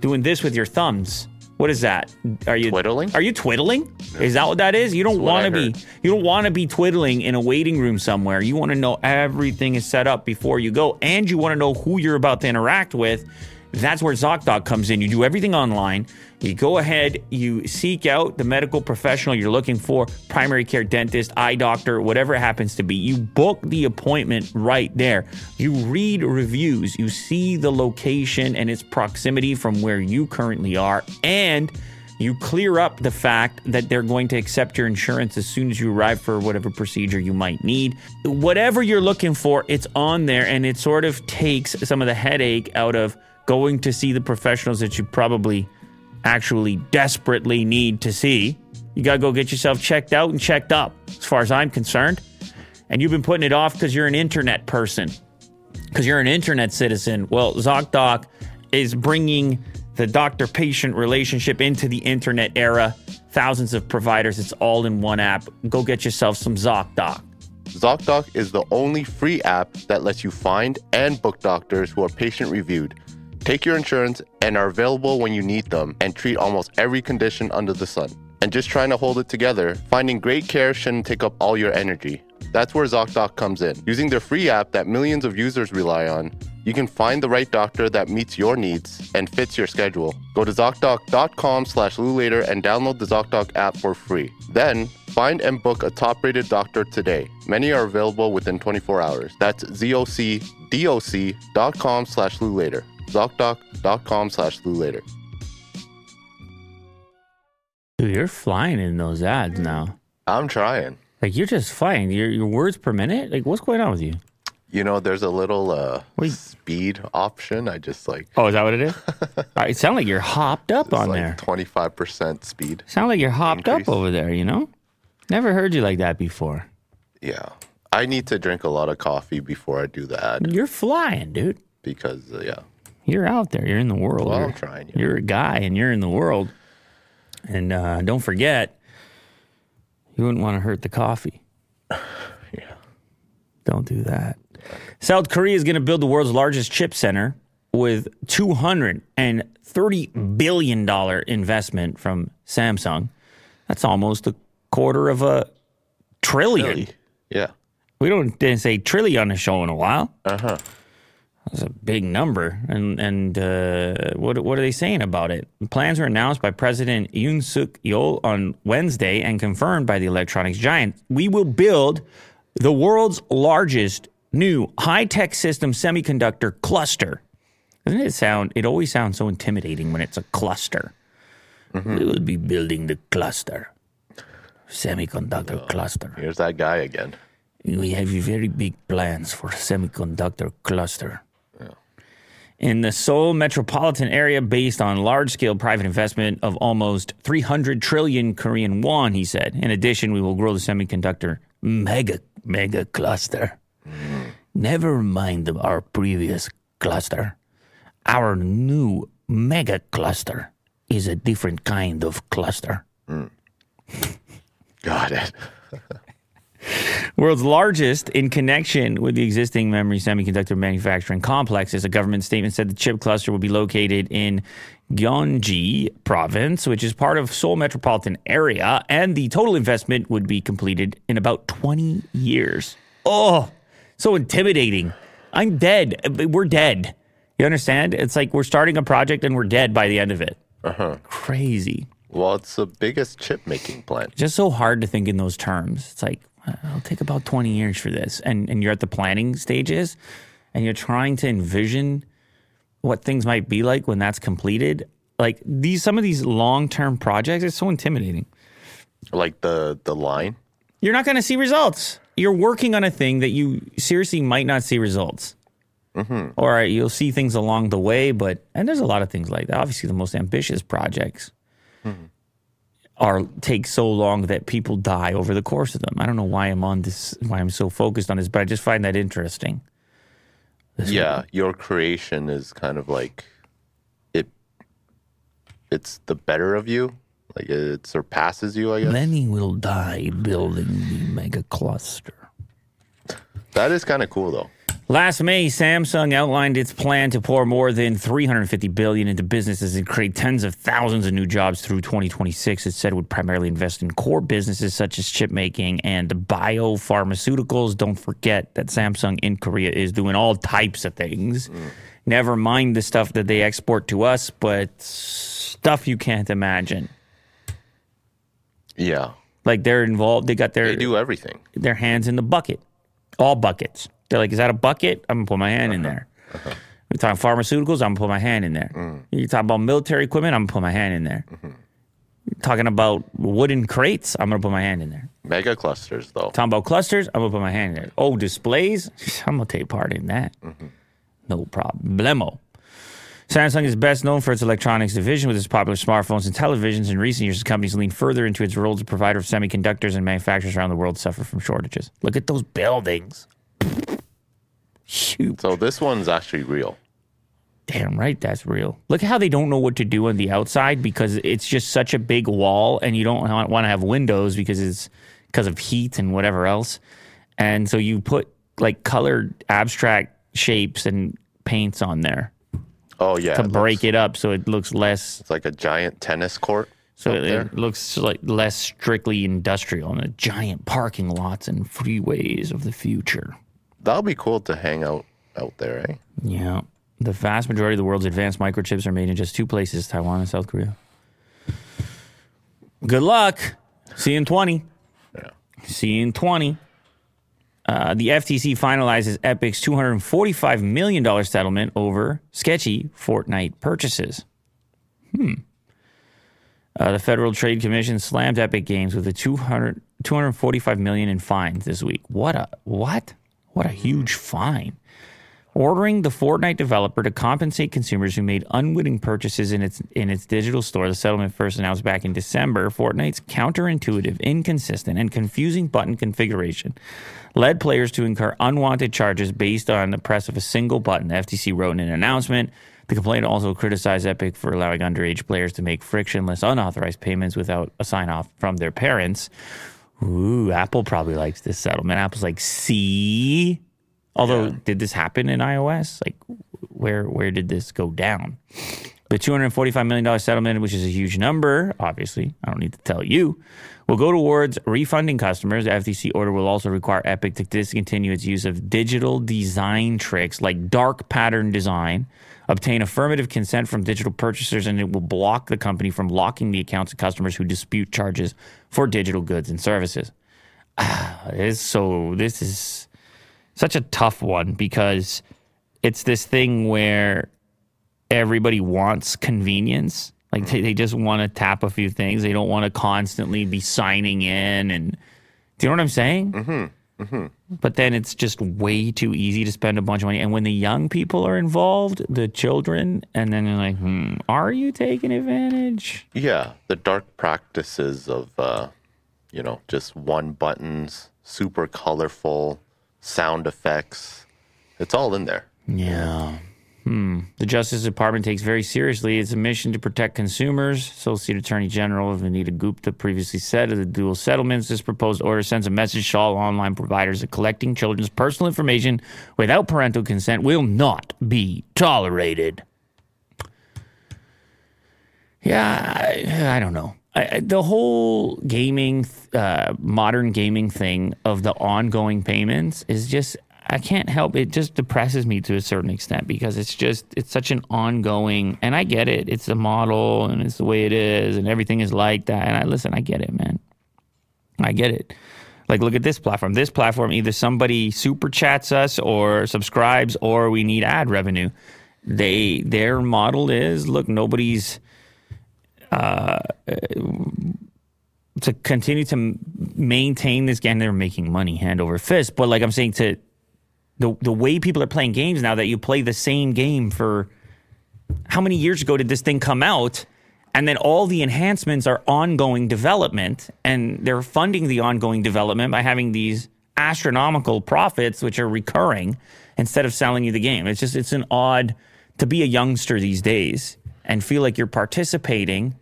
doing this with your thumbs. What is that? Are you twiddling? Are you twiddling? No. Is that what that is? You don't want to be twiddling in a waiting room somewhere. You want to know everything is set up before you go, and you want to know who you're about to interact with. That's where Zocdoc comes in. You do everything online. You go ahead, you seek out the medical professional you're looking for, primary care dentist, eye doctor, whatever it happens to be. You book the appointment right there. You read reviews. You see the location and its proximity from where you currently are. And you clear up the fact that they're going to accept your insurance as soon as you arrive for whatever procedure you might need. Whatever you're looking for, it's on there, and it sort of takes some of the headache out of going to see the professionals that you probably actually desperately need to see. You got to go get yourself checked out and checked up, as far as I'm concerned. And you've been putting it off because you're an internet person, because you're an internet citizen. Well, Zocdoc is bringing the doctor-patient relationship into the internet era. Thousands of providers. It's all in one app. Go get yourself some Zocdoc. Zocdoc is the only free app that lets you find and book doctors who are patient-reviewed, take your insurance, and are available when you need them, and treat almost every condition under the sun. And just trying to hold it together, finding great care shouldn't take up all your energy. That's where Zocdoc comes in. Using their free app that millions of users rely on, you can find the right doctor that meets your needs and fits your schedule. Go to Zocdoc.com/LouLater and download the Zocdoc app for free. Then, find and book a top-rated doctor today. Many are available within 24 hours. That's ZocDoc.com/LouLater. Zocdoc.com/LouLater. Dude, you're flying in those ads now. I'm trying. Like, you're just flying. Your words per minute? Like, what's going on with you? You know, there's a little speed option. I just like... Oh, is that what it is? It sounds like you're hopped up on like there. 25% speed. Sound like you're hopped up over there, you know? Never heard you like that before. Yeah. I need to drink a lot of coffee before I do that. You're flying, dude. Because, yeah. You're out there. You're in the world. Well, I'm trying. Yeah. You're a guy, and you're in the world. And don't forget, you wouldn't want to hurt the coffee. Yeah. Don't do that. South Korea is going to build the world's largest chip center with $230 billion investment from Samsung. That's almost a quarter of a trillion. Really? Yeah. We didn't say trillion on the show in a while. Uh-huh. That's a big number. And what are they saying about it? Plans were announced by President Yoon Suk Yeol on Wednesday and confirmed by the electronics giant. We will build the world's largest new high-tech system semiconductor cluster. Doesn't it sound, it always sounds so intimidating when it's a cluster. Mm-hmm. We will be building the cluster. Semiconductor cluster. Here's that guy again. We have very big plans for semiconductor cluster. Yeah. In the Seoul metropolitan area, based on large-scale private investment of almost 300 trillion Korean won, he said. In addition, we will grow the semiconductor mega cluster. Mm. Never mind our previous cluster. Our new mega cluster is a different kind of cluster. Mm. Got it. World's largest in connection with the existing memory semiconductor manufacturing complex. As a government statement said, the chip cluster will be located in Gyeonggi province, which is part of Seoul metropolitan area, and the total investment would be completed in about 20 years. Oh, so intimidating. I'm dead. We're dead. You understand? It's like we're starting a project and we're dead by the end of it. Uh-huh. Crazy. Well, it's the biggest chip-making plant. Just so hard to think in those terms. It's like, it'll take about 20 years for this. And you're at the planning stages, and you're trying to envision what things might be like when that's completed. Like, some of these long-term projects, it's so intimidating. Like the line? You're not going to see results. You're working on a thing that you seriously might not see results. Mm-hmm. Or you'll see things along the way, and there's a lot of things like that. Obviously, the most ambitious projects take so long that people die over the course of them. I don't know why I'm so focused on this, but I just find that interesting. Your creation is kind of like it's the better of you. Like it surpasses you, I guess. Many will die building the mega cluster. That is kind of cool, though. Last May, Samsung outlined its plan to pour more than $350 billion into businesses and create tens of thousands of new jobs through 2026. It said it would primarily invest in core businesses such as chip making and biopharmaceuticals. Don't forget that Samsung in Korea is doing all types of things. Mm. Never mind the stuff that they export to us, but stuff you can't imagine. Yeah. Like they're involved. They do everything. Their hands in the bucket. All buckets. They're like, is that a bucket? I'm going to put my hand in there. Uh-huh. We're talking pharmaceuticals, I'm going to put my hand in there. Mm. You're talking about military equipment, I'm going to put my hand in there. Mm-hmm. You're talking about wooden crates, I'm going to put my hand in there. Mega clusters, though. Talking about clusters, I'm going to put my hand in there. Oh, displays? I'm going to take part in that. Mm-hmm. No problemo. Samsung is best known for its electronics division with its popular smartphones and televisions. In recent years, the company's leaned further into its role as a provider of semiconductors, and manufacturers around the world suffer from shortages. Look at those buildings. Shoot. So this one's actually real. Damn right, that's real. Look at how they don't know what to do on the outside because it's just such a big wall, and you don't want to have windows because of heat and whatever else. And so you put like colored abstract shapes and paints on there. Oh yeah, to break it up so it looks less. It's like a giant tennis court. So it looks like less strictly industrial, and a giant parking lots and freeways of the future. That'll be cool to hang out there, eh? Yeah. The vast majority of the world's advanced microchips are made in just two places, Taiwan and South Korea. Good luck. See you in 20. Yeah. See you in 20. The FTC finalizes Epic's $245 million settlement over sketchy Fortnite purchases. The Federal Trade Commission slammed Epic Games with a $245 million in fines this week. What a huge fine. Ordering the Fortnite developer to compensate consumers who made unwitting purchases in its digital store. The settlement first announced back in December. Fortnite's counterintuitive, inconsistent, and confusing button configuration led players to incur unwanted charges based on the press of a single button, the FTC wrote in an announcement. The complaint also criticized Epic for allowing underage players to make frictionless, unauthorized payments without a sign-off from their parents. Ooh, Apple probably likes this settlement. Apple's like, see? Although, did this happen in iOS? Like, where did this go down? The $245 million settlement, which is a huge number, obviously, I don't need to tell you, will go towards refunding customers. The FTC order will also require Epic to discontinue its use of digital design tricks like dark pattern design, obtain affirmative consent from digital purchasers, and it will block the company from locking the accounts of customers who dispute charges for digital goods and services. This is such a tough one because it's this thing where everybody wants convenience. Like they just want to tap a few things. They don't want to constantly be signing in. And do you know what I'm saying? Mm-hmm. Mm-hmm. But then it's just way too easy to spend a bunch of money. And when the young people are involved, the children, and then they're like, are you taking advantage? Yeah. The dark practices of, just one buttons, super colorful sound effects. It's all in there. Yeah. The Justice Department takes very seriously its mission to protect consumers. Associate Attorney General Vanita Gupta previously said of the dual settlements, this proposed order sends a message to all online providers that collecting children's personal information without parental consent will not be tolerated. Yeah, I don't know. The whole gaming, modern gaming thing of the ongoing payments is just... I can't help it. Just depresses me to a certain extent because it's such an ongoing. And I get it. It's the model and it's the way it is, and everything is like that. And I get it, man. I get it. Like, look at this platform. This platform, either somebody super chats us or subscribes, or we need ad revenue. Their model is look. Nobody's to continue to maintain this game. They're making money hand over fist, but like I'm saying to. The way people are playing games now that you play the same game for how many years ago did this thing come out? And then all the enhancements are ongoing development and they're funding the ongoing development by having these astronomical profits, which are recurring instead of selling you the game. It's an odd to be a youngster these days and feel like you're participating.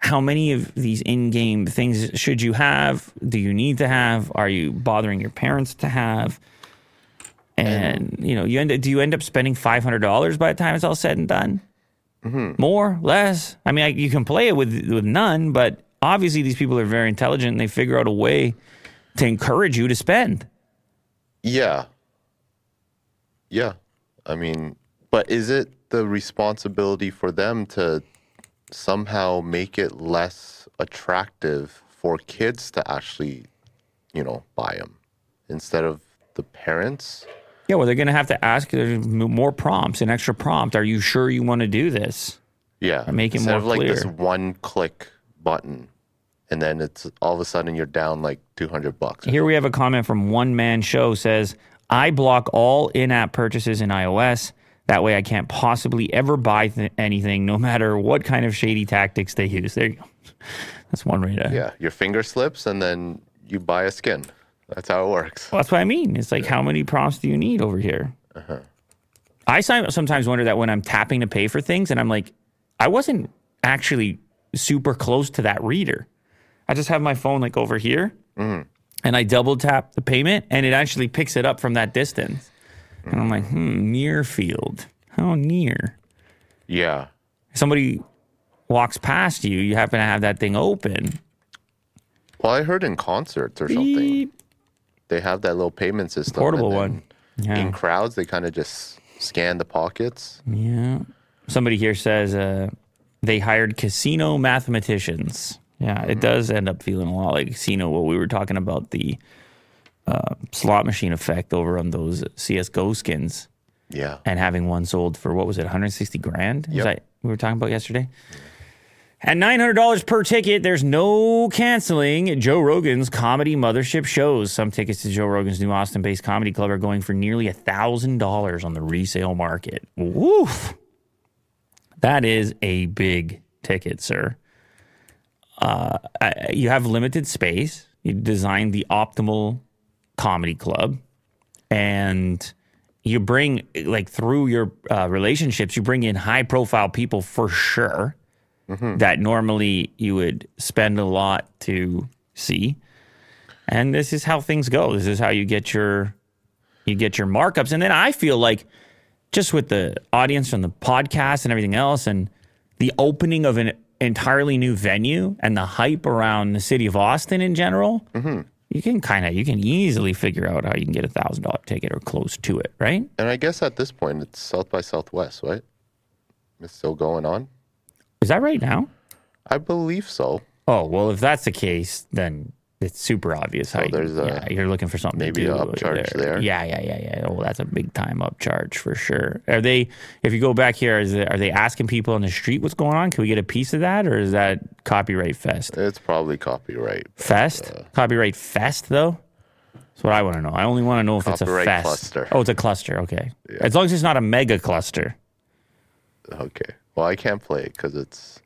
How many of these in-game things should you have? Do you need to have? Are you bothering your parents to have? And, do you end up spending $500 by the time it's all said and done? Mm-hmm. More, less? I mean, you can play it with none, but obviously these people are very intelligent and they figure out a way to encourage you to spend. Yeah. Yeah. I mean, but is it the responsibility for them to somehow make it less attractive for kids to actually, buy them instead of the parents? Yeah, well, they're going to have to ask more prompts, an extra prompt. Are you sure you want to do this? Yeah. Or make it more clear. Instead of this one-click button, and then it's all of a sudden you're down like $200. Here we have a comment from One Man Show says, I block all in-app purchases in iOS. That way I can't possibly ever buy anything, no matter what kind of shady tactics they use. There you go. That's one way to... Yeah, your finger slips, and then you buy a skin. That's how it works. Well, that's what I mean. It's like, how many prompts do you need over here? Uh-huh. I sometimes wonder that when I'm tapping to pay for things, and I'm like, I wasn't actually super close to that reader. I just have my phone like over here, and I double tap the payment, and it actually picks it up from that distance. Mm. And I'm like, near field. How near? Yeah. Somebody walks past you, you happen to have that thing open. Well, I heard in concerts or something. Beep. They have that little payment system. Portable one. Yeah. In crowds, they kind of just scan the pockets. Yeah. Somebody here says they hired casino mathematicians. Yeah, it does end up feeling a lot like casino. What we were talking about, the slot machine effect over on those CSGO skins. Yeah. And having one sold for, what was it, 160 grand? Yep. We were talking about yesterday? Yeah. At $900 per ticket, there's no canceling Joe Rogan's comedy mothership shows. Some tickets to Joe Rogan's new Austin-based comedy club are going for nearly $1,000 on the resale market. Woof! That is a big ticket, sir. You have limited space. You designed the optimal comedy club, and you bring, like, through your relationships, you bring in high-profile people for sure that normally you would spend a lot to see. And this is how things go. This is how you get your markups. And then I feel like just with the audience from the podcast and everything else and the opening of an entirely new venue and the hype around the city of Austin in general, you can easily figure out how you can get $1,000 ticket or close to it, right? And I guess at this point, it's South by Southwest, right? It's still going on. Is that right now? I believe so. Oh, well, if that's the case, then it's super obvious how you're looking for something maybe to do. Maybe an upcharge there. Yeah. Oh, that's a big time upcharge for sure. Are they, if you go back here, are they asking people on the street what's going on? Can we get a piece of that, or is that copyright fest? It's probably copyright. Fest? Copyright fest, though? That's what I want to know. I only want to know if it's a fest. Cluster. Oh, it's a cluster. Okay. Yeah. As long as it's not a mega cluster. Okay. Well, I can't play it because it's...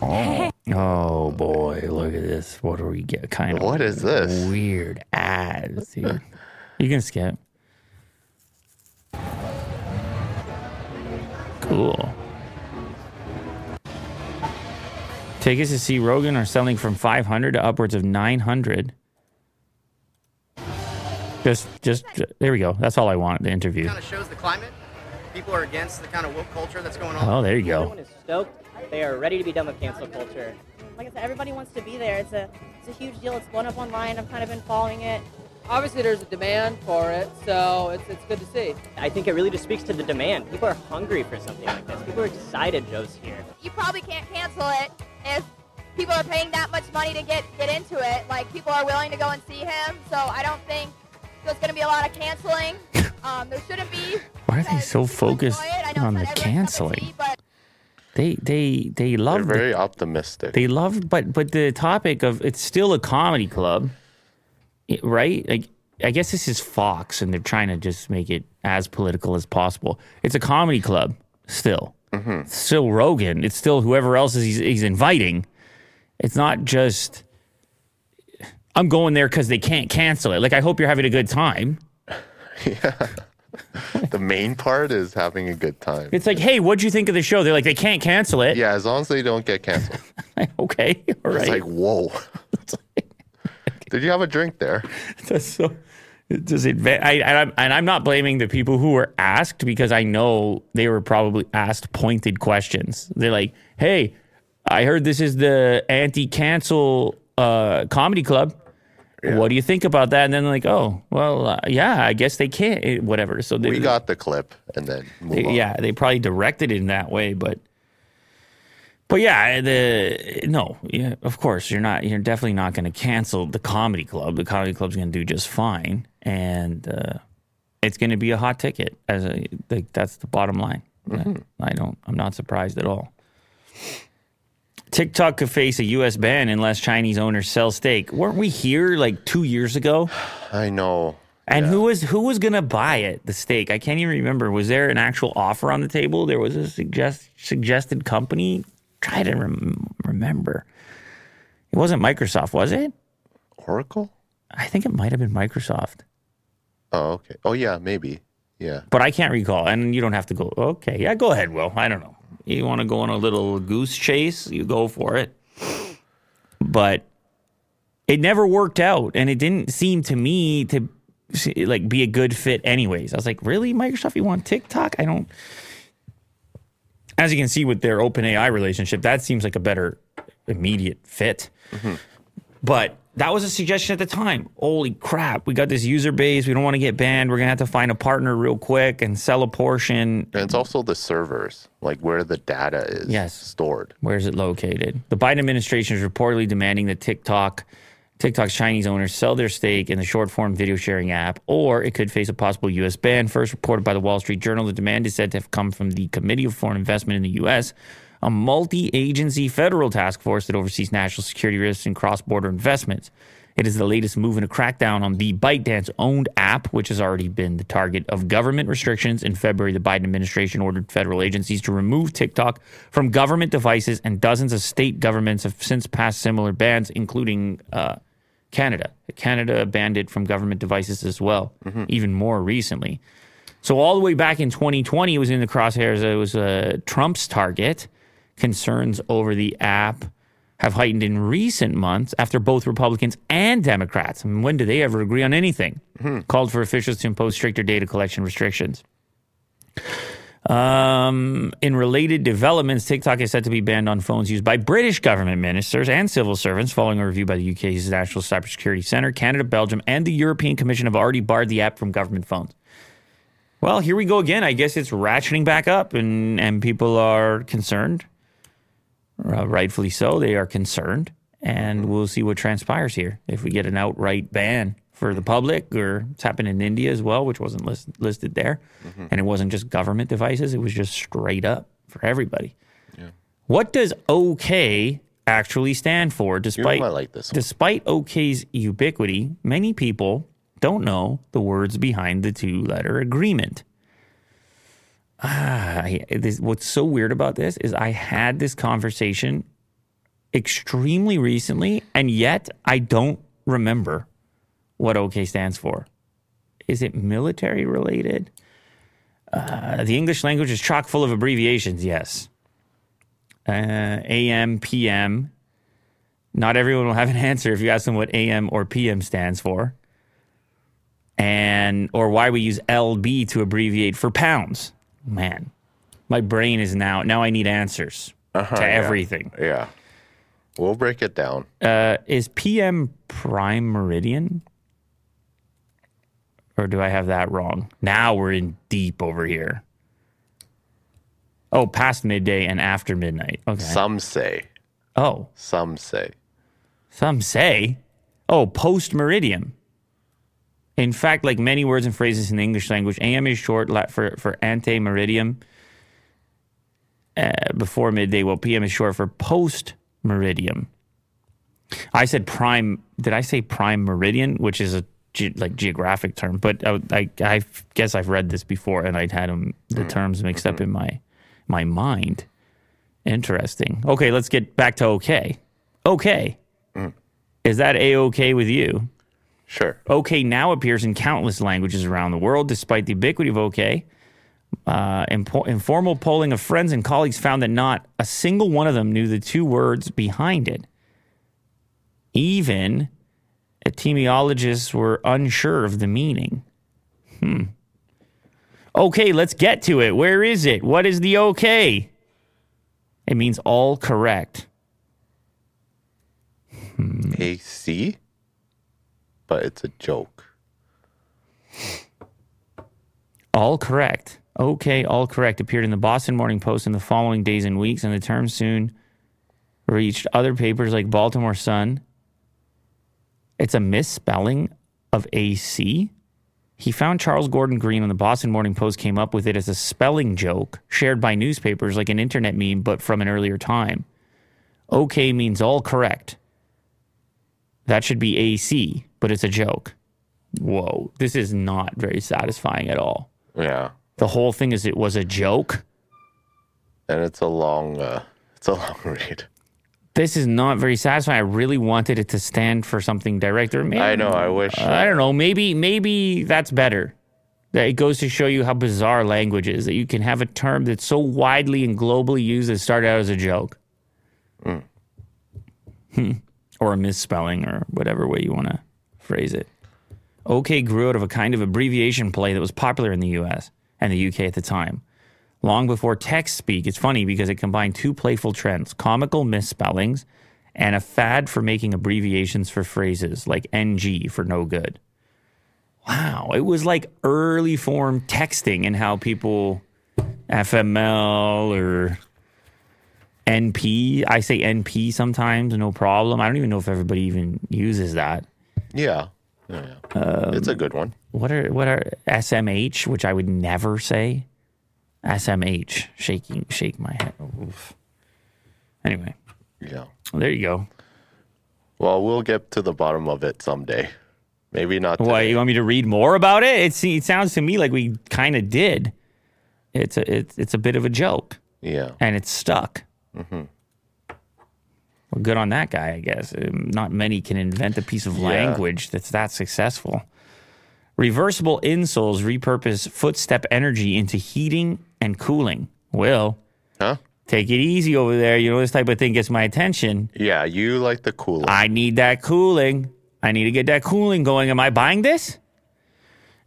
Oh boy, look at this. What do we get? What is this? Weird ads, dude. You can skip. Cool. Tickets to see Rogan are selling from $500 to upwards of $900. Just there we go. That's all I want, the interview. It kind of shows the climate. People are against the kind of woke culture that's going on. Oh, there you go. Everyone is stoked. They are ready to be done with cancel culture. Like I said, everybody wants to be there. It's a huge deal. It's blown up online. I've kind of been following it. Obviously, there's a demand for it, so it's good to see. I think it really just speaks to the demand. People are hungry for something like this. People are excited Joe's here. You probably can't cancel it if people are paying that much money to get into it. Like, people are willing to go and see him, so I don't think there's going to be a lot of canceling. There shouldn't be. Why are they so focused on the canceling? They love. They're very optimistic. They love, but the topic of it's still a comedy club, right? Like, I guess this is Fox, and they're trying to just make it as political as possible. It's a comedy club still. Mm-hmm. It's still Rogan. It's still whoever else he's inviting. It's not just I'm going there because they can't cancel it. Like, I hope you're having a good time. Yeah. The main part is having a good time. It's like, hey, what'd you think of the show? They're like, they can't cancel it. Yeah, as long as they don't get canceled. Okay, all right. It's like, whoa. Did you have a drink there? That's so. I'm not blaming the people who were asked, because I know they were probably asked pointed questions. They're like, hey, I heard this is the anti-cancel comedy club. Yeah. What do you think about that? And then like, oh, well, yeah, I guess they can't, whatever. So we got the clip and then moved on. Yeah, they probably directed it in that way, but yeah, of course you're definitely not going to cancel the comedy club. The comedy club's going to do just fine, and it's going to be a hot ticket. That's the bottom line. Mm-hmm. I'm not surprised at all. TikTok could face a U.S. ban unless Chinese owners sell stake. Weren't we here like 2 years ago? I know. And yeah. Who was going to buy it, the stake? I can't even remember. Was there an actual offer on the table? There was a suggested company? Try to remember. It wasn't Microsoft, was it? Oracle? I think it might have been Microsoft. Oh, okay. Oh, yeah, maybe. Yeah. But I can't recall, and you don't have to go. Okay, yeah, go ahead, Will. I don't know. You want to go on a little goose chase, you go for it. But it never worked out, and it didn't seem to me to like be a good fit anyways. I was like, really, Microsoft, you want TikTok? I don't. As you can see with their OpenAI relationship, that seems like a better immediate fit. Mm-hmm. But that was a suggestion at the time. Holy crap, we got this user base. We don't want to get banned. We're going to have to find a partner real quick and sell a portion. And it's also the servers, like where the data is stored. Where is it located? The Biden administration is reportedly demanding that TikTok's Chinese owners sell their stake in the short-form video sharing app, or it could face a possible U.S. ban. First reported by the Wall Street Journal, the demand is said to have come from the Committee of Foreign Investment in the U.S., a multi-agency federal task force that oversees national security risks and cross-border investments. It is the latest move in a crackdown on the ByteDance-owned app, which has already been the target of government restrictions. In February, the Biden administration ordered federal agencies to remove TikTok from government devices, and dozens of state governments have since passed similar bans, including Canada abandoned from government devices as well, even more recently. So all the way back in 2020, it was in the crosshairs. It was Trump's target. Concerns over the app have heightened in recent months after both Republicans and Democrats, I mean, when do they ever agree on anything, called for officials to impose stricter data collection restrictions. In related developments, TikTok is set to be banned on phones used by British government ministers and civil servants following a review by the UK's National Cybersecurity Centre. Canada, Belgium, and the European Commission have already barred the app from government phones. Well, here we go again. I guess it's ratcheting back up, and people are concerned. Rightfully so. They are concerned, and we'll see what transpires here. If we get an outright ban for the public, or it's happened in India as well, which wasn't listed there, and it wasn't just government devices. It was just straight up for everybody. Yeah. What does OK actually stand for? Despite OK's ubiquity, many people don't know the words behind the two-letter agreement. What's so weird about this is I had this conversation extremely recently, and yet I don't remember what OK stands for. Is it military related? The English language is chock full of abbreviations, yes. AM, PM. Not everyone will have an answer if you ask them what AM or PM stands for. And or why we use LB to abbreviate for pounds. Man, my brain is now I need answers to everything. Yeah. We'll break it down. Is PM prime meridian? Or do I have that wrong? Now we're in deep over here. Oh, past midday and after midnight. Okay. Some say. Oh. Some say. Some say? Oh, post meridian. In fact, like many words and phrases in the English language, AM is short for ante-meridium, before midday, well, PM is short for post-meridium. I said prime, did I say prime meridian, which is a geographic term, but I guess I've read this before and I'd had the terms mixed up in my mind. Interesting. Okay, let's get back to okay. Okay. Is that A-okay with you? Sure. OK now appears in countless languages around the world, despite the ubiquity of OK. Informal polling of friends and colleagues found that not a single one of them knew the two words behind it. Even etymologists were unsure of the meaning. OK, let's get to it. Where is it? What is the OK? It means all correct. AC? But it's a joke. All correct. Okay, all correct appeared in the Boston Morning Post in the following days and weeks, and the term soon reached other papers like Baltimore Sun. It's a misspelling of AC. He found Charles Gordon Green on the Boston Morning Post came up with it as a spelling joke shared by newspapers like an internet meme, but from an earlier time. Okay means all correct. That should be AC, but it's a joke. Whoa, this is not very satisfying at all. Yeah. The whole thing is it was a joke. And it's a long read. This is not very satisfying. I really wanted it to stand for something direct. Or maybe, I know, I wish. I don't know, maybe that's better. That it goes to show you how bizarre language is, that you can have a term that's so widely and globally used that started out as a joke. Or a misspelling, or whatever way you want to phrase it. OK grew out of a kind of abbreviation play that was popular in the US and the UK at the time. Long before text speak, it's funny because it combined two playful trends, comical misspellings and a fad for making abbreviations for phrases like NG for no good. Wow, it was like early form texting and how people FML or NP, I say NP sometimes, no problem. I don't even know if everybody even uses that. Yeah. It's a good one. What are SMH, which I would never say. SMH, shake my head. Oof. Anyway. Yeah. Well, there you go. Well, we'll get to the bottom of it someday. Maybe not today. Why, you want me to read more about it? It sounds to me like we kind of did. It's a bit of a joke. Yeah. And it's stuck. Well, good on that guy, I guess. Not many can invent a piece of language that's that successful. Reversible insoles repurpose footstep energy into heating and cooling. Will, take it easy over there. You know, this type of thing gets my attention. Yeah, you like the cooling. I need that cooling. I need to get that cooling going. Am I buying this?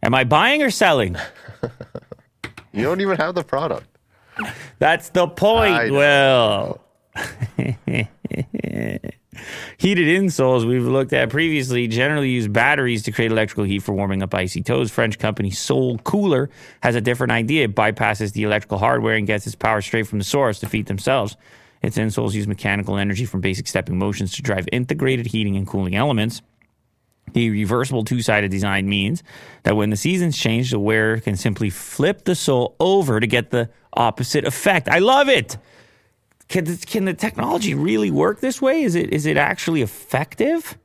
Am I buying or selling? You don't even have the product. That's the point, Will. Heated insoles we've looked at previously generally use batteries to create electrical heat for warming up icy toes. French company Seoul Cooler has a different idea. It bypasses the electrical hardware and gets its power straight from the source to feed themselves. Its insoles use mechanical energy from basic stepping motions to drive integrated heating and cooling elements. The reversible two-sided design means that when the seasons change, the wearer can simply flip the sole over to get the opposite effect. I love it! Can the technology really work this way? Is it actually effective?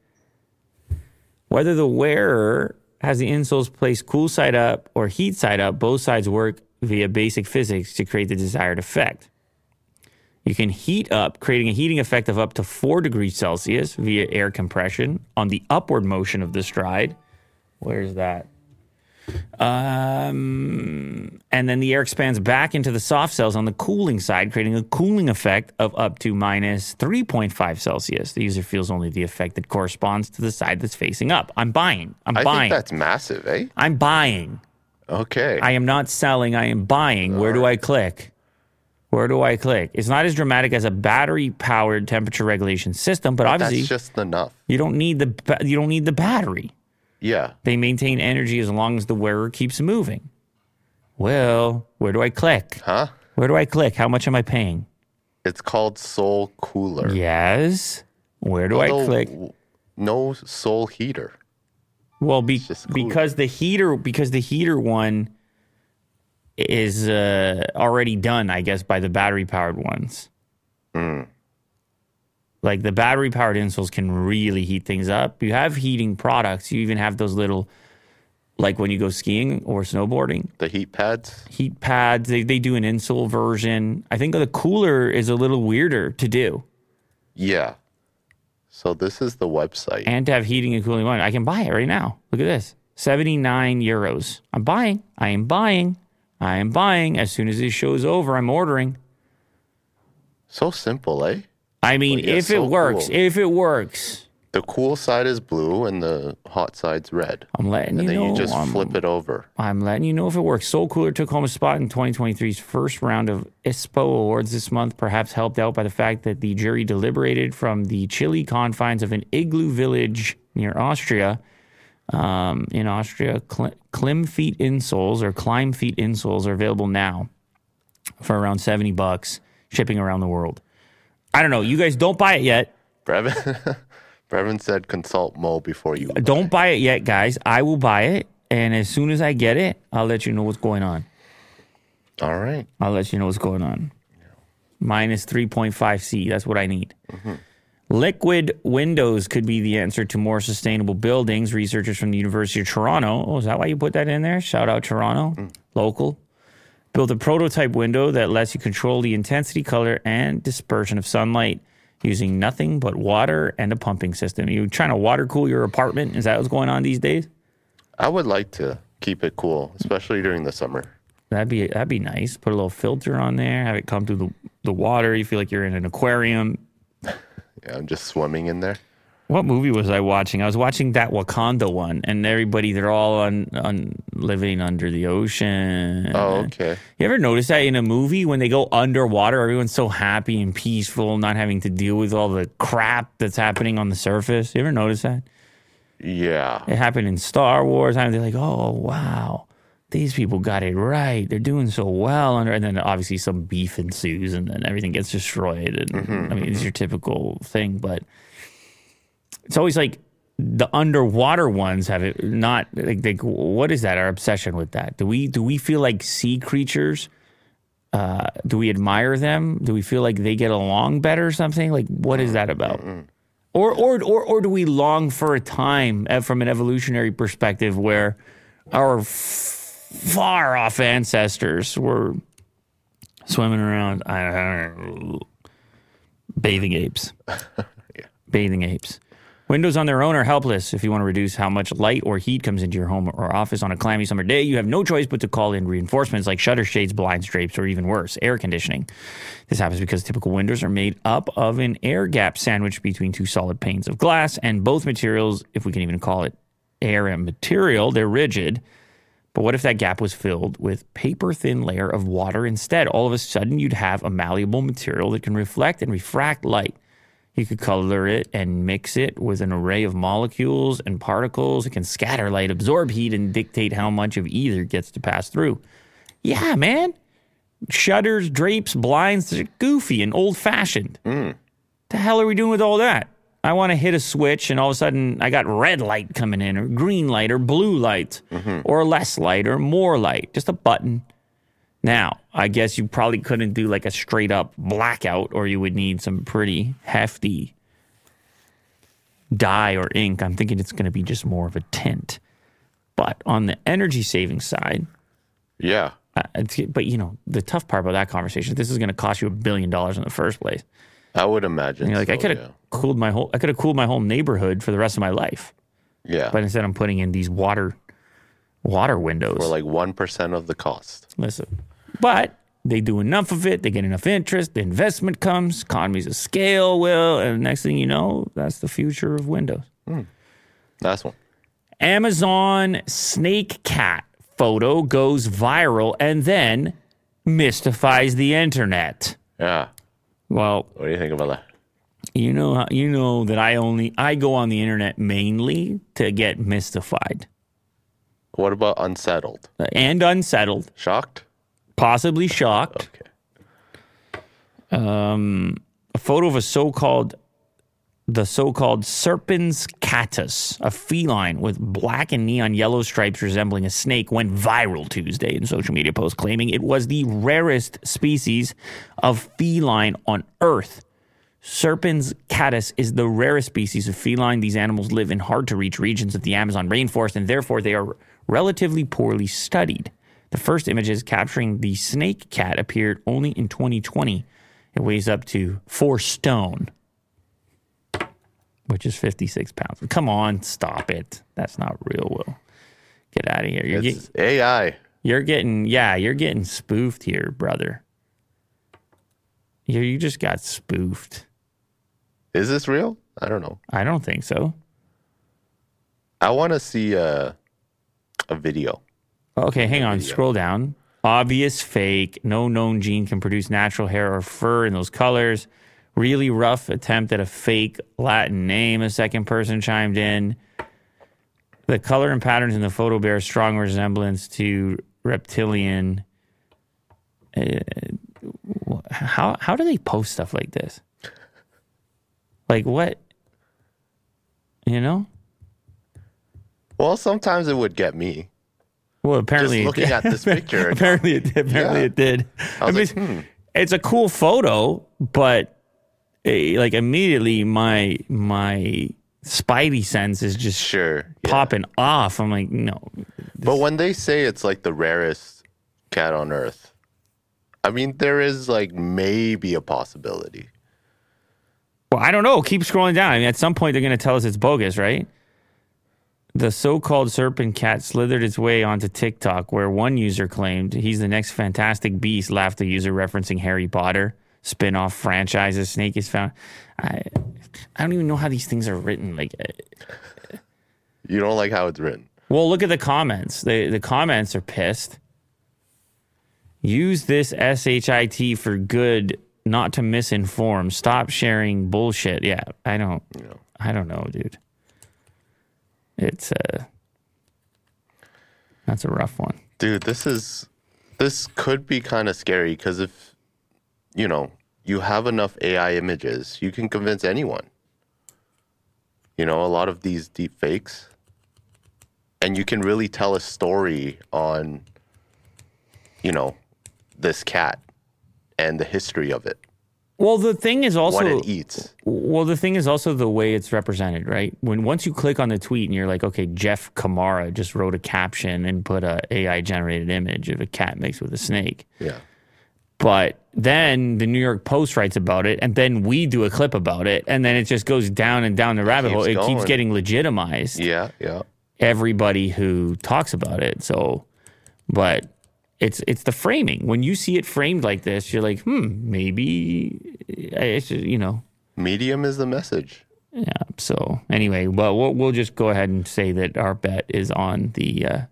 Whether the wearer has the insoles placed cool side up or heat side up, both sides work via basic physics to create the desired effect. You can heat up, creating a heating effect of up to 4 degrees Celsius via air compression on the upward motion of the stride. Where's that? And then the air expands back into the soft cells on the cooling side, creating a cooling effect of up to minus 3.5 Celsius. The user feels only the effect that corresponds to the side that's facing up. I'm buying. I think that's massive, eh? I'm buying. Okay. I am not selling. I am buying. All Where do I click? Where do I click? It's not as dramatic as a battery-powered temperature regulation system, but obviously that's just enough. You don't need the battery. Yeah. They maintain energy as long as the wearer keeps moving. Well, where do I click? Huh? Where do I click? How much am I paying? It's called Seoul Cooler. Yes. Where do I click? No Seoul heater. Well, because the heater one is already done, I guess, by the battery-powered ones. Mm. Like, the battery-powered insoles can really heat things up. You have heating products. You even have those little, like when you go skiing or snowboarding. The heat pads? Heat pads. They do an insole version. I think the cooler is a little weirder to do. Yeah. So this is the website. And to have heating and cooling on. I can buy it right now. Look at this. 79 euros. I'm buying. I am buying. I am buying. As soon as this show's over, I'm ordering. So simple, eh? I mean, if it works. The cool side is blue and the hot side's red. I'm letting you know. And then you just flip it over. I'm letting you know if it works. Seoul Cooler took home a spot in 2023's first round of ISPO awards this month, perhaps helped out by the fact that the jury deliberated from the chilly confines of an igloo village near Austria. In Austria, Klim feet insoles or climb feet insoles are available now for around $70, shipping around the world. I don't know. You guys don't buy it yet. Brevin said consult Mo before you buy. Don't buy it yet, guys. I will buy it. And as soon as I get it, I'll let you know what's going on. All right. I'll let you know what's going on. Yeah. Minus 3.5 C. That's what I need. Mm-hmm. Liquid windows could be the answer to more sustainable buildings. Researchers from the University of Toronto. Oh, is that why you put that in there? Shout out Toronto. Mm. Local. Built a prototype window that lets you control the intensity, color, and dispersion of sunlight using nothing but water and a pumping system. You trying to water cool your apartment? Is that what's going on these days? I would like to keep it cool, especially during the summer. That'd be nice. Put a little filter on there, have it come through the water. You feel like you're in an aquarium. Yeah, I'm just swimming in there. What movie was I watching? I was watching that Wakanda one, and everybody, they're all on living under the ocean. Oh, okay. You ever notice that in a movie when they go underwater, everyone's so happy and peaceful, not having to deal with all the crap that's happening on the surface? You ever notice that? Yeah. It happened in Star Wars. I mean, they're like, oh, wow, these people got it right. They're doing so well. And then obviously some beef ensues, and then everything gets destroyed. And I mean, it's your typical thing, but... It's always like the underwater ones have it not like what is that, our obsession with that? Do we feel like sea creatures? Do we admire them? Do we feel like they get along better or something? Like, what is that about? Or do we long for a time from an evolutionary perspective where our far off ancestors were swimming around? I don't know. Bathing apes. Yeah. Bathing apes. Windows on their own are helpless. If you want to reduce how much light or heat comes into your home or office on a clammy summer day, you have no choice but to call in reinforcements like shutter shades, blinds, drapes, or even worse, air conditioning. This happens because typical windows are made up of an air gap sandwiched between two solid panes of glass, and both materials, if we can even call it air and material, they're rigid. But what if that gap was filled with paper-thin layer of water instead? All of a sudden, you'd have a malleable material that can reflect and refract light. You could color it and mix it with an array of molecules and particles. It can scatter light, absorb heat, and dictate how much of either gets to pass through. Yeah, man. Shutters, drapes, blinds, they're goofy and old-fashioned. The hell are we doing with all that? I want to hit a switch, and all of a sudden I got red light coming in, or green light, or blue light, or less light, or more light. Just a button. Now, I guess you probably couldn't do like a straight up blackout, or you would need some pretty hefty dye or ink. I'm thinking it's going to be just more of a tint. But on the energy saving side, yeah. But you know, the tough part about that conversation, this is going to cost you $1 billion in the first place. I would imagine. And you're like, so, I could have cooled my whole neighborhood for the rest of my life. Yeah. But instead, I'm putting in these water windows for like 1% of the cost. Listen, but they do enough of it. They get enough interest. The investment comes. Economies of scale will, and next thing you know, that's the future of windows. Last one. Amazon snake cat photo goes viral and then mystifies the internet. Yeah. Well, what do you think about that? You know that I go on the internet mainly to get mystified. What about unsettled? And unsettled. Shocked? Possibly shocked. Okay. A photo of the so-called serpens catus, a feline with black and neon yellow stripes resembling a snake, went viral Tuesday in social media posts claiming it was the rarest species of feline on Earth. Serpens catus is the rarest species of feline. These animals live in hard-to-reach regions of the Amazon rainforest, and therefore they are relatively poorly studied. The first images capturing the snake cat appeared only in 2020. It weighs up to 4 stone. Which is 56 pounds. Come on, stop it. That's not real, Will. Get out of here. It's AI. You're getting spoofed here, brother. You just got spoofed. Is this real? I don't know. I don't think so. I want to see a video. Okay, hang on. Video. Scroll down. Obvious fake. No known gene can produce natural hair or fur in those colors. Really rough attempt at a fake Latin name, a second person chimed in. The color and patterns in the photo bear a strong resemblance to reptilian. How do they post stuff like this? Like what? You know? Well, sometimes it would get me. Well, apparently just looking at this picture. Apparently it did. It's a cool photo, but... like immediately my spidey sense is just popping off. I'm like, no. But when they say it's like the rarest cat on Earth, I mean, there is like maybe a possibility. Well, I don't know. Keep scrolling down. I mean, at some point they're going to tell us it's bogus, right? The so-called serpent cat slithered its way onto TikTok, where one user claimed he's the next fantastic beast, laughed the user referencing Harry Potter. Spin-off franchises, snake is found. I don't even know how these things are written. Like, you don't like how it's written. Well, look at the comments. The comments are pissed. Use this shit for good, not to misinform. Stop sharing bullshit. Yeah, I don't know, dude. It's that's a rough one, dude. This could be kind of scary because if. You know, you have enough AI images, you can convince anyone. You know, a lot of these deep fakes. And you can really tell a story on, you know, this cat and the history of it. Well, the thing is also... what it eats. Well, the thing is also the way it's represented, right? When once you click on the tweet and you're like, okay, Jeff Kamara just wrote a caption and put a AI-generated image of a cat mixed with a snake. Yeah. But then the New York Post writes about it, and then we do a clip about it, and then it just goes down and down the rabbit hole. It keeps getting legitimized. Yeah, yeah. Everybody who talks about it. So, but it's the framing. When you see it framed like this, you're like, maybe it's just, you know. Medium is the message. Yeah. So anyway, well, we'll just go ahead and say that our bet is on the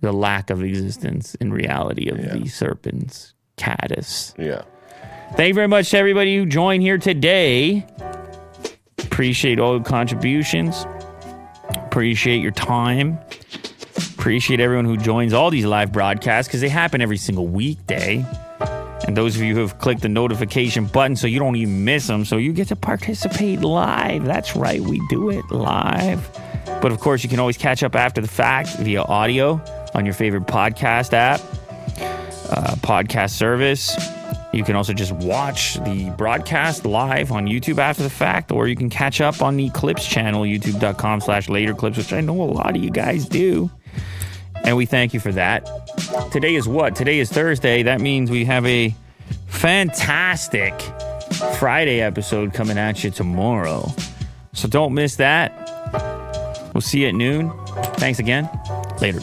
lack of existence in reality of the serpents. Caddis. Yeah. Thank you very much to everybody who joined here today. Appreciate all the contributions. Appreciate your time. Appreciate everyone who joins all these live broadcasts because they happen every single weekday. And those of you who have clicked the notification button so you don't even miss them, so you get to participate live. That's right. We do it live. But of course, you can always catch up after the fact via audio on your favorite podcast app. Podcast service. You can also just watch the broadcast live on YouTube after the fact, or you can catch up on the Clips channel, youtube.com/laterclips, which I know a lot of you guys do. And we thank you for that. Today is what? Today is Thursday. That means we have a fantastic Friday episode coming at you tomorrow. So don't miss that. We'll see you at noon. Thanks again. Later.